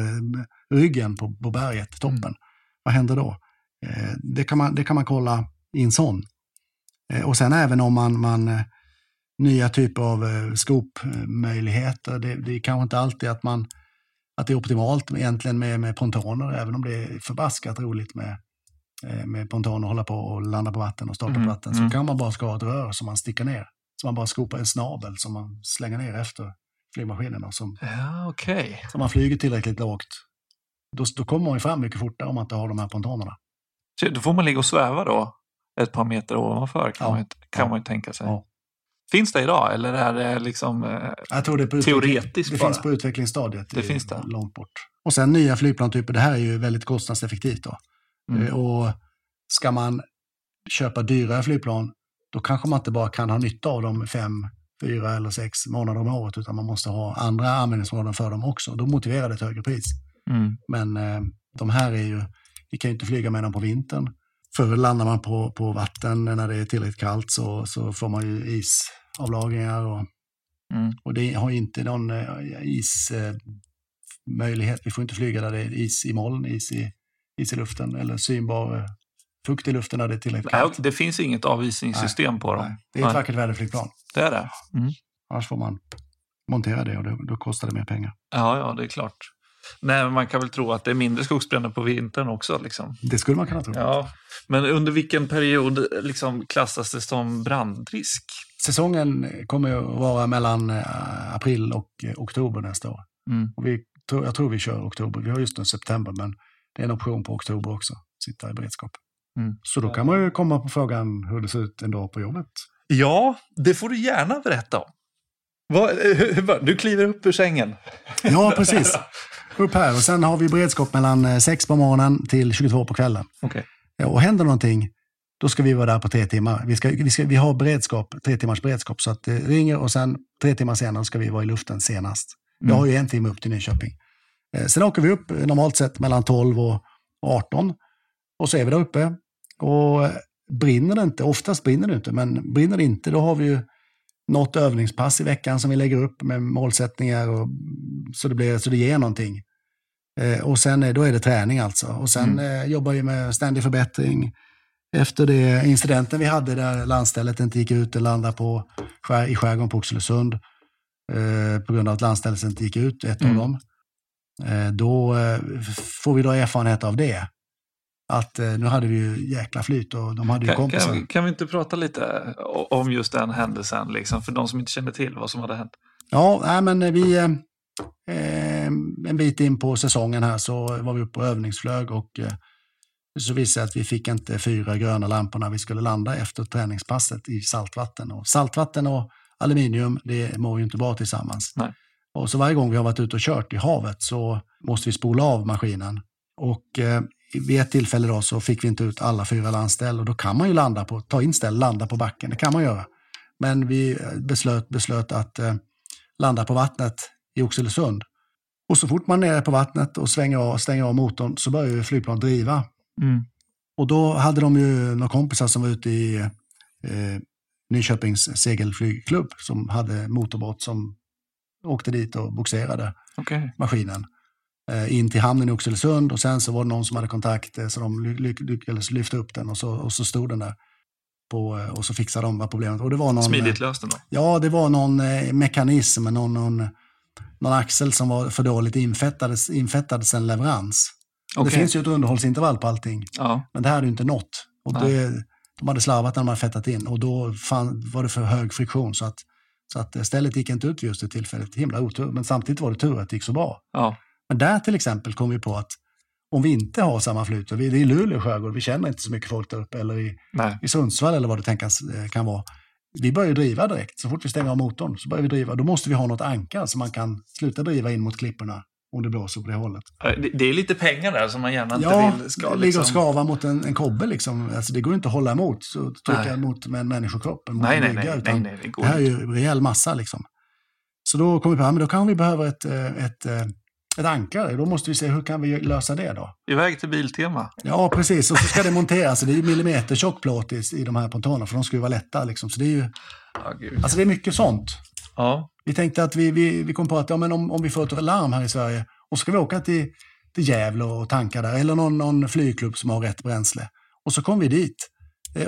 ryggen på berget, toppen, vad händer då? Det kan man kolla i en sån. Och sen även om man nya typer av skopmöjligheter, det är kanske inte alltid att det är optimalt egentligen med pontoner, även om det är förbaskat roligt med pontoner, hålla på och landa på vatten och starta på vatten, så kan man bara ska ha ett rör som man sticker ner, som man bara skopar en snabel som man slänger ner efter flygmaskinerna som man flyger tillräckligt lågt. Då kommer man ju fram mycket fortare om man inte har de här pontanerna. Så då får man ligga och sväva då ett par meter ovanför kan man ju tänka sig. Ja. Finns det idag eller är det liksom jag tror det är teoretiskt? Det finns på utvecklingsstadiet. Det finns det. Långt bort. Och sen nya flygplantyper, det här är ju väldigt kostnadseffektivt då. Mm. Och ska man köpa dyra flygplan, då kanske man inte bara kan ha nytta av dem 5, 4 eller 6 månader om året, utan man måste ha andra användningsområden för dem också. Då motiverar det ett högre pris. Mm. Men de här är ju, vi kan ju inte flyga med dem på vintern. Förr landar man på vatten när det är tillräckligt kallt, så får man ju isavlagringar och det har inte någon ismöjlighet. Vi får inte flyga där det är is i moln, is i luften eller synbar fukt i luften när det är tillräckligt kallt. Det finns inget avvisningssystem på dem. Nej. Det är ett vackert väderflygplan. Det är det. Mm. Annars får man montera det och då kostar det mer pengar. Ja, det är klart. Nej, man kan väl tro att det är mindre skogsbränder på vintern också. Liksom. Det skulle man kunna tro. Ja. Men under vilken period liksom klassas det som brandrisk? Säsongen kommer att vara mellan april och oktober nästa år. Mm. Och jag tror vi kör oktober. Vi har just nu september, men det är en option på oktober också. Sitta i beredskap. Mm. Så då kan man ju komma på frågan hur det ser ut en dag på jobbet. Ja, det får du gärna berätta om. Du kliver upp ur sängen. Ja, precis. Upp här. Och sen har vi beredskap mellan 6 på morgonen till 22 på kvällen. Okay. Ja, och händer någonting, då ska vi vara där på 3 timmar. Vi har beredskap, 3 timmars beredskap. Så att det ringer och sen 3 timmar senare ska vi vara i luften senast. Vi har ju 1 timme upp till Nyköping. Sen åker vi upp normalt sett mellan 12 och 18. Och så är vi där uppe. Och brinner det inte, oftast brinner det inte. Men brinner det inte, då har vi ju något övningspass i veckan som vi lägger upp med målsättningar och så det ger någonting. Och sen då är det träning alltså. Och sen jobbar vi med ständig förbättring. Efter det incidenten vi hade där landstället inte gick ut eller landade i skärgården på Oxelösund på grund av att landstället inte gick ut, ett av dem. Då får vi då erfarenhet av det. Att nu hade vi ju jäkla flyt och de hade ju kompisar. Kan vi inte prata lite om just den händelsen liksom, för de som inte känner till vad som hade hänt? Ja, nej, men vi en bit in på säsongen här så var vi uppe på övningsflög och så visade att vi fick inte 4 gröna lampor när vi skulle landa efter träningspasset i saltvatten. Och saltvatten och aluminium, det mår ju inte bra tillsammans. Nej. Och så varje gång vi har varit ute och kört i havet så måste vi spola av maskinen och vid ett tillfälle då så fick vi inte ut alla 4 landställ och då kan man ju landa på backen, det kan man göra. Men vi beslöt att landa på vattnet i Oxelösund. Och så fort man är nere på vattnet och stänger av motorn så börjar ju flygplan driva. Mm. Och då hade de ju några kompisar som var ute i Nyköpings segelflygklubb som hade motorbåt som åkte dit och boxerade maskinen in till hamnen i Oxelösund och sen så var det någon som hade kontakt så de lyckades lyfta upp den och så stod den där och så fixade de vad problemet. Och det var någon, smidigt löste då? Ja, det var någon mekanism, någon axel som var för dåligt infettad sen leverans. Okay. Det finns ju ett underhållsintervall på allting, men det här är ju inte något. Och de hade slarvat när de hade fettat in och då var det för hög friktion så att stället gick inte ut just det tillfället. Himla otur, men samtidigt var det tur att det gick så bra. Ja. Men där till exempel kom vi på att om vi inte har samma flyt, och det är i Luleå skärgård, vi känner inte så mycket folk där uppe eller i Sundsvall eller vad det tänkas kan vara. Vi börjar ju driva direkt, så fort vi stänger av motorn så börjar vi driva. Då måste vi ha något ankar så man kan sluta driva in mot klipporna om det blåser på det hållet. Det är lite pengar där som man gärna inte vill ska. Ja, ligger och skava mot en kobbe liksom. Alltså, det går inte att hålla emot, så trycka emot med en människokropp. Det här är ju en rejäl massa liksom. Så då kommer vi på, men då kan vi behöva ett ankare, då måste vi se hur kan vi lösa det då? Iväg till Biltema. Ja, precis. Och så ska det monteras. Det är ju millimeter tjockplåt i de här pontanerna för de ska ju vara lätta liksom. Så det är ju alltså det är mycket sånt. Ja. Vi tänkte att vi kom på att men om vi får ett larm här i Sverige och ska vi åka till Gävle och tanka där eller någon flygklubb som har rätt bränsle. Och så kom vi dit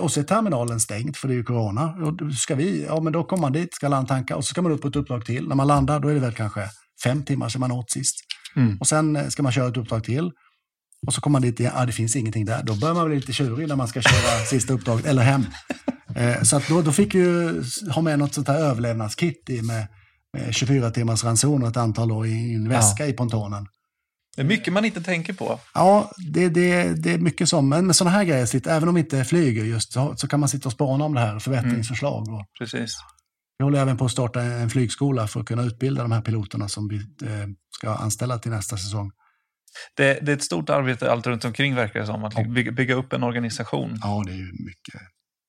och så är terminalen stängt för det är ju corona. Och ska vi, men då kommer man dit, ska landtanka och så ska man upp på ett uppdrag till. När man landar då är det väl kanske 5 timmar som man åt sist. Mm. Och sen ska man köra ett uppdrag till. Och så kommer man dit igen, det finns ingenting där. Då börjar man bli lite tjurig när man ska köra sista uppdraget eller hem. Så att då fick vi ju ha med något sånt här överlevnadskit i med 24 timmars ranson och ett antal år i en väska i pontonen. Det är mycket man inte tänker på. Ja, det är mycket som. Men sådana här grejer, även om inte flyger just, så kan man sitta och spana om det här, förbättringsförslag. Och, precis. Jag håller även på att starta en flygskola för att kunna utbilda de här piloterna som vi ska anställa till nästa säsong. Det är ett stort arbete allt runt omkring, verkar det som, att bygga upp en organisation. Ja, det är ju mycket.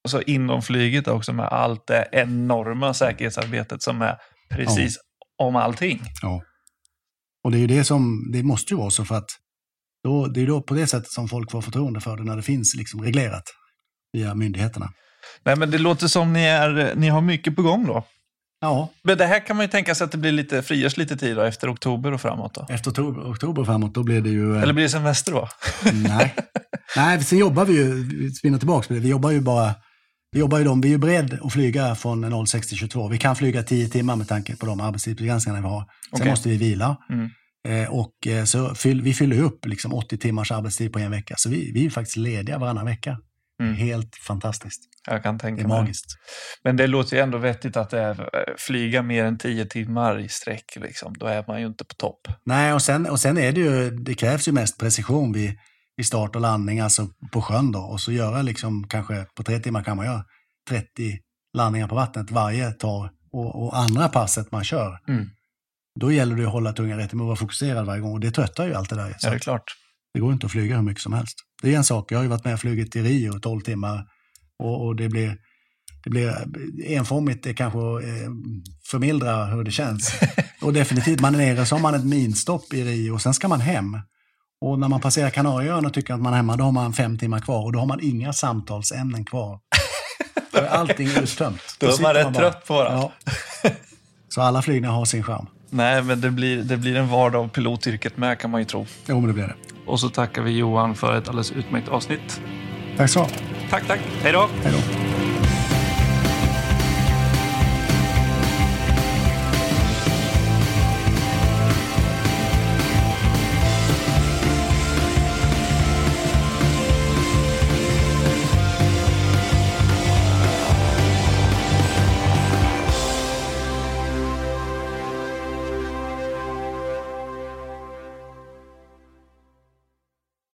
Och så inom flyget också, med allt det enorma säkerhetsarbetet som är precis om allting. Ja. Och det är ju det som, det måste ju vara så, för att det är då på det sättet som folk får förtroende för det, när det finns liksom reglerat via myndigheterna. Nej, men det låter som ni har mycket på gång då. Ja. Men det här kan man ju tänka sig att det blir lite, frigörs lite tid då, efter oktober och framåt då. Efter oktober och framåt, då blir det ju... Eller blir det semester då? Nej. Nej, sen jobbar vi ju, vi spinner tillbaka med det, vi är ju beredda att flyga från 06 till 22. Vi kan flyga 10 timmar med tanke på de arbetstidsbegränsningarna vi har. Sen måste vi vila. Mm. Och så vi fyller upp liksom 80 timmars arbetstid på en vecka. Så vi är faktiskt lediga varannan vecka. Mm. Helt fantastiskt. Jag kan tänka mig. Det är magiskt. Men det låter ju ändå vettigt att flyga mer än 10 timmar i sträck. Liksom. Då är man ju inte på topp. Nej, och sen är det ju, det krävs ju mest precision vid start och landning, alltså på sjön då. Och så göra liksom, kanske på 3 timmar kan man göra 30 landningar på vattnet varje tag. Och andra passet man kör. Mm. Då gäller det att hålla tungan rätt, med att vara fokuserad varje gång. Och det tröttar ju allt det där. Ja, det är klart. Det går inte att flyga hur mycket som helst. Det är en sak, jag har ju varit med och flugit i Rio 12 timmar och det blir enformigt, det kanske förmildrar hur det känns. Och definitivt, man är nere så har man ett minstopp i Rio och sen ska man hem. Och när man passerar Kanarien och tycker att man är hemma, då har man 5 timmar kvar och då har man inga samtalsämnen kvar. Då är allting uttömt. Då är man rätt trött på det. Ja. Så alla flygningar har sin charm. Nej, men det blir en vardag av pilotyrket med, kan man ju tro. Jo, men det blir det. Och så tackar vi Johan för ett alldeles utmärkt avsnitt. Tack så. Tack. Hej då. Hej då.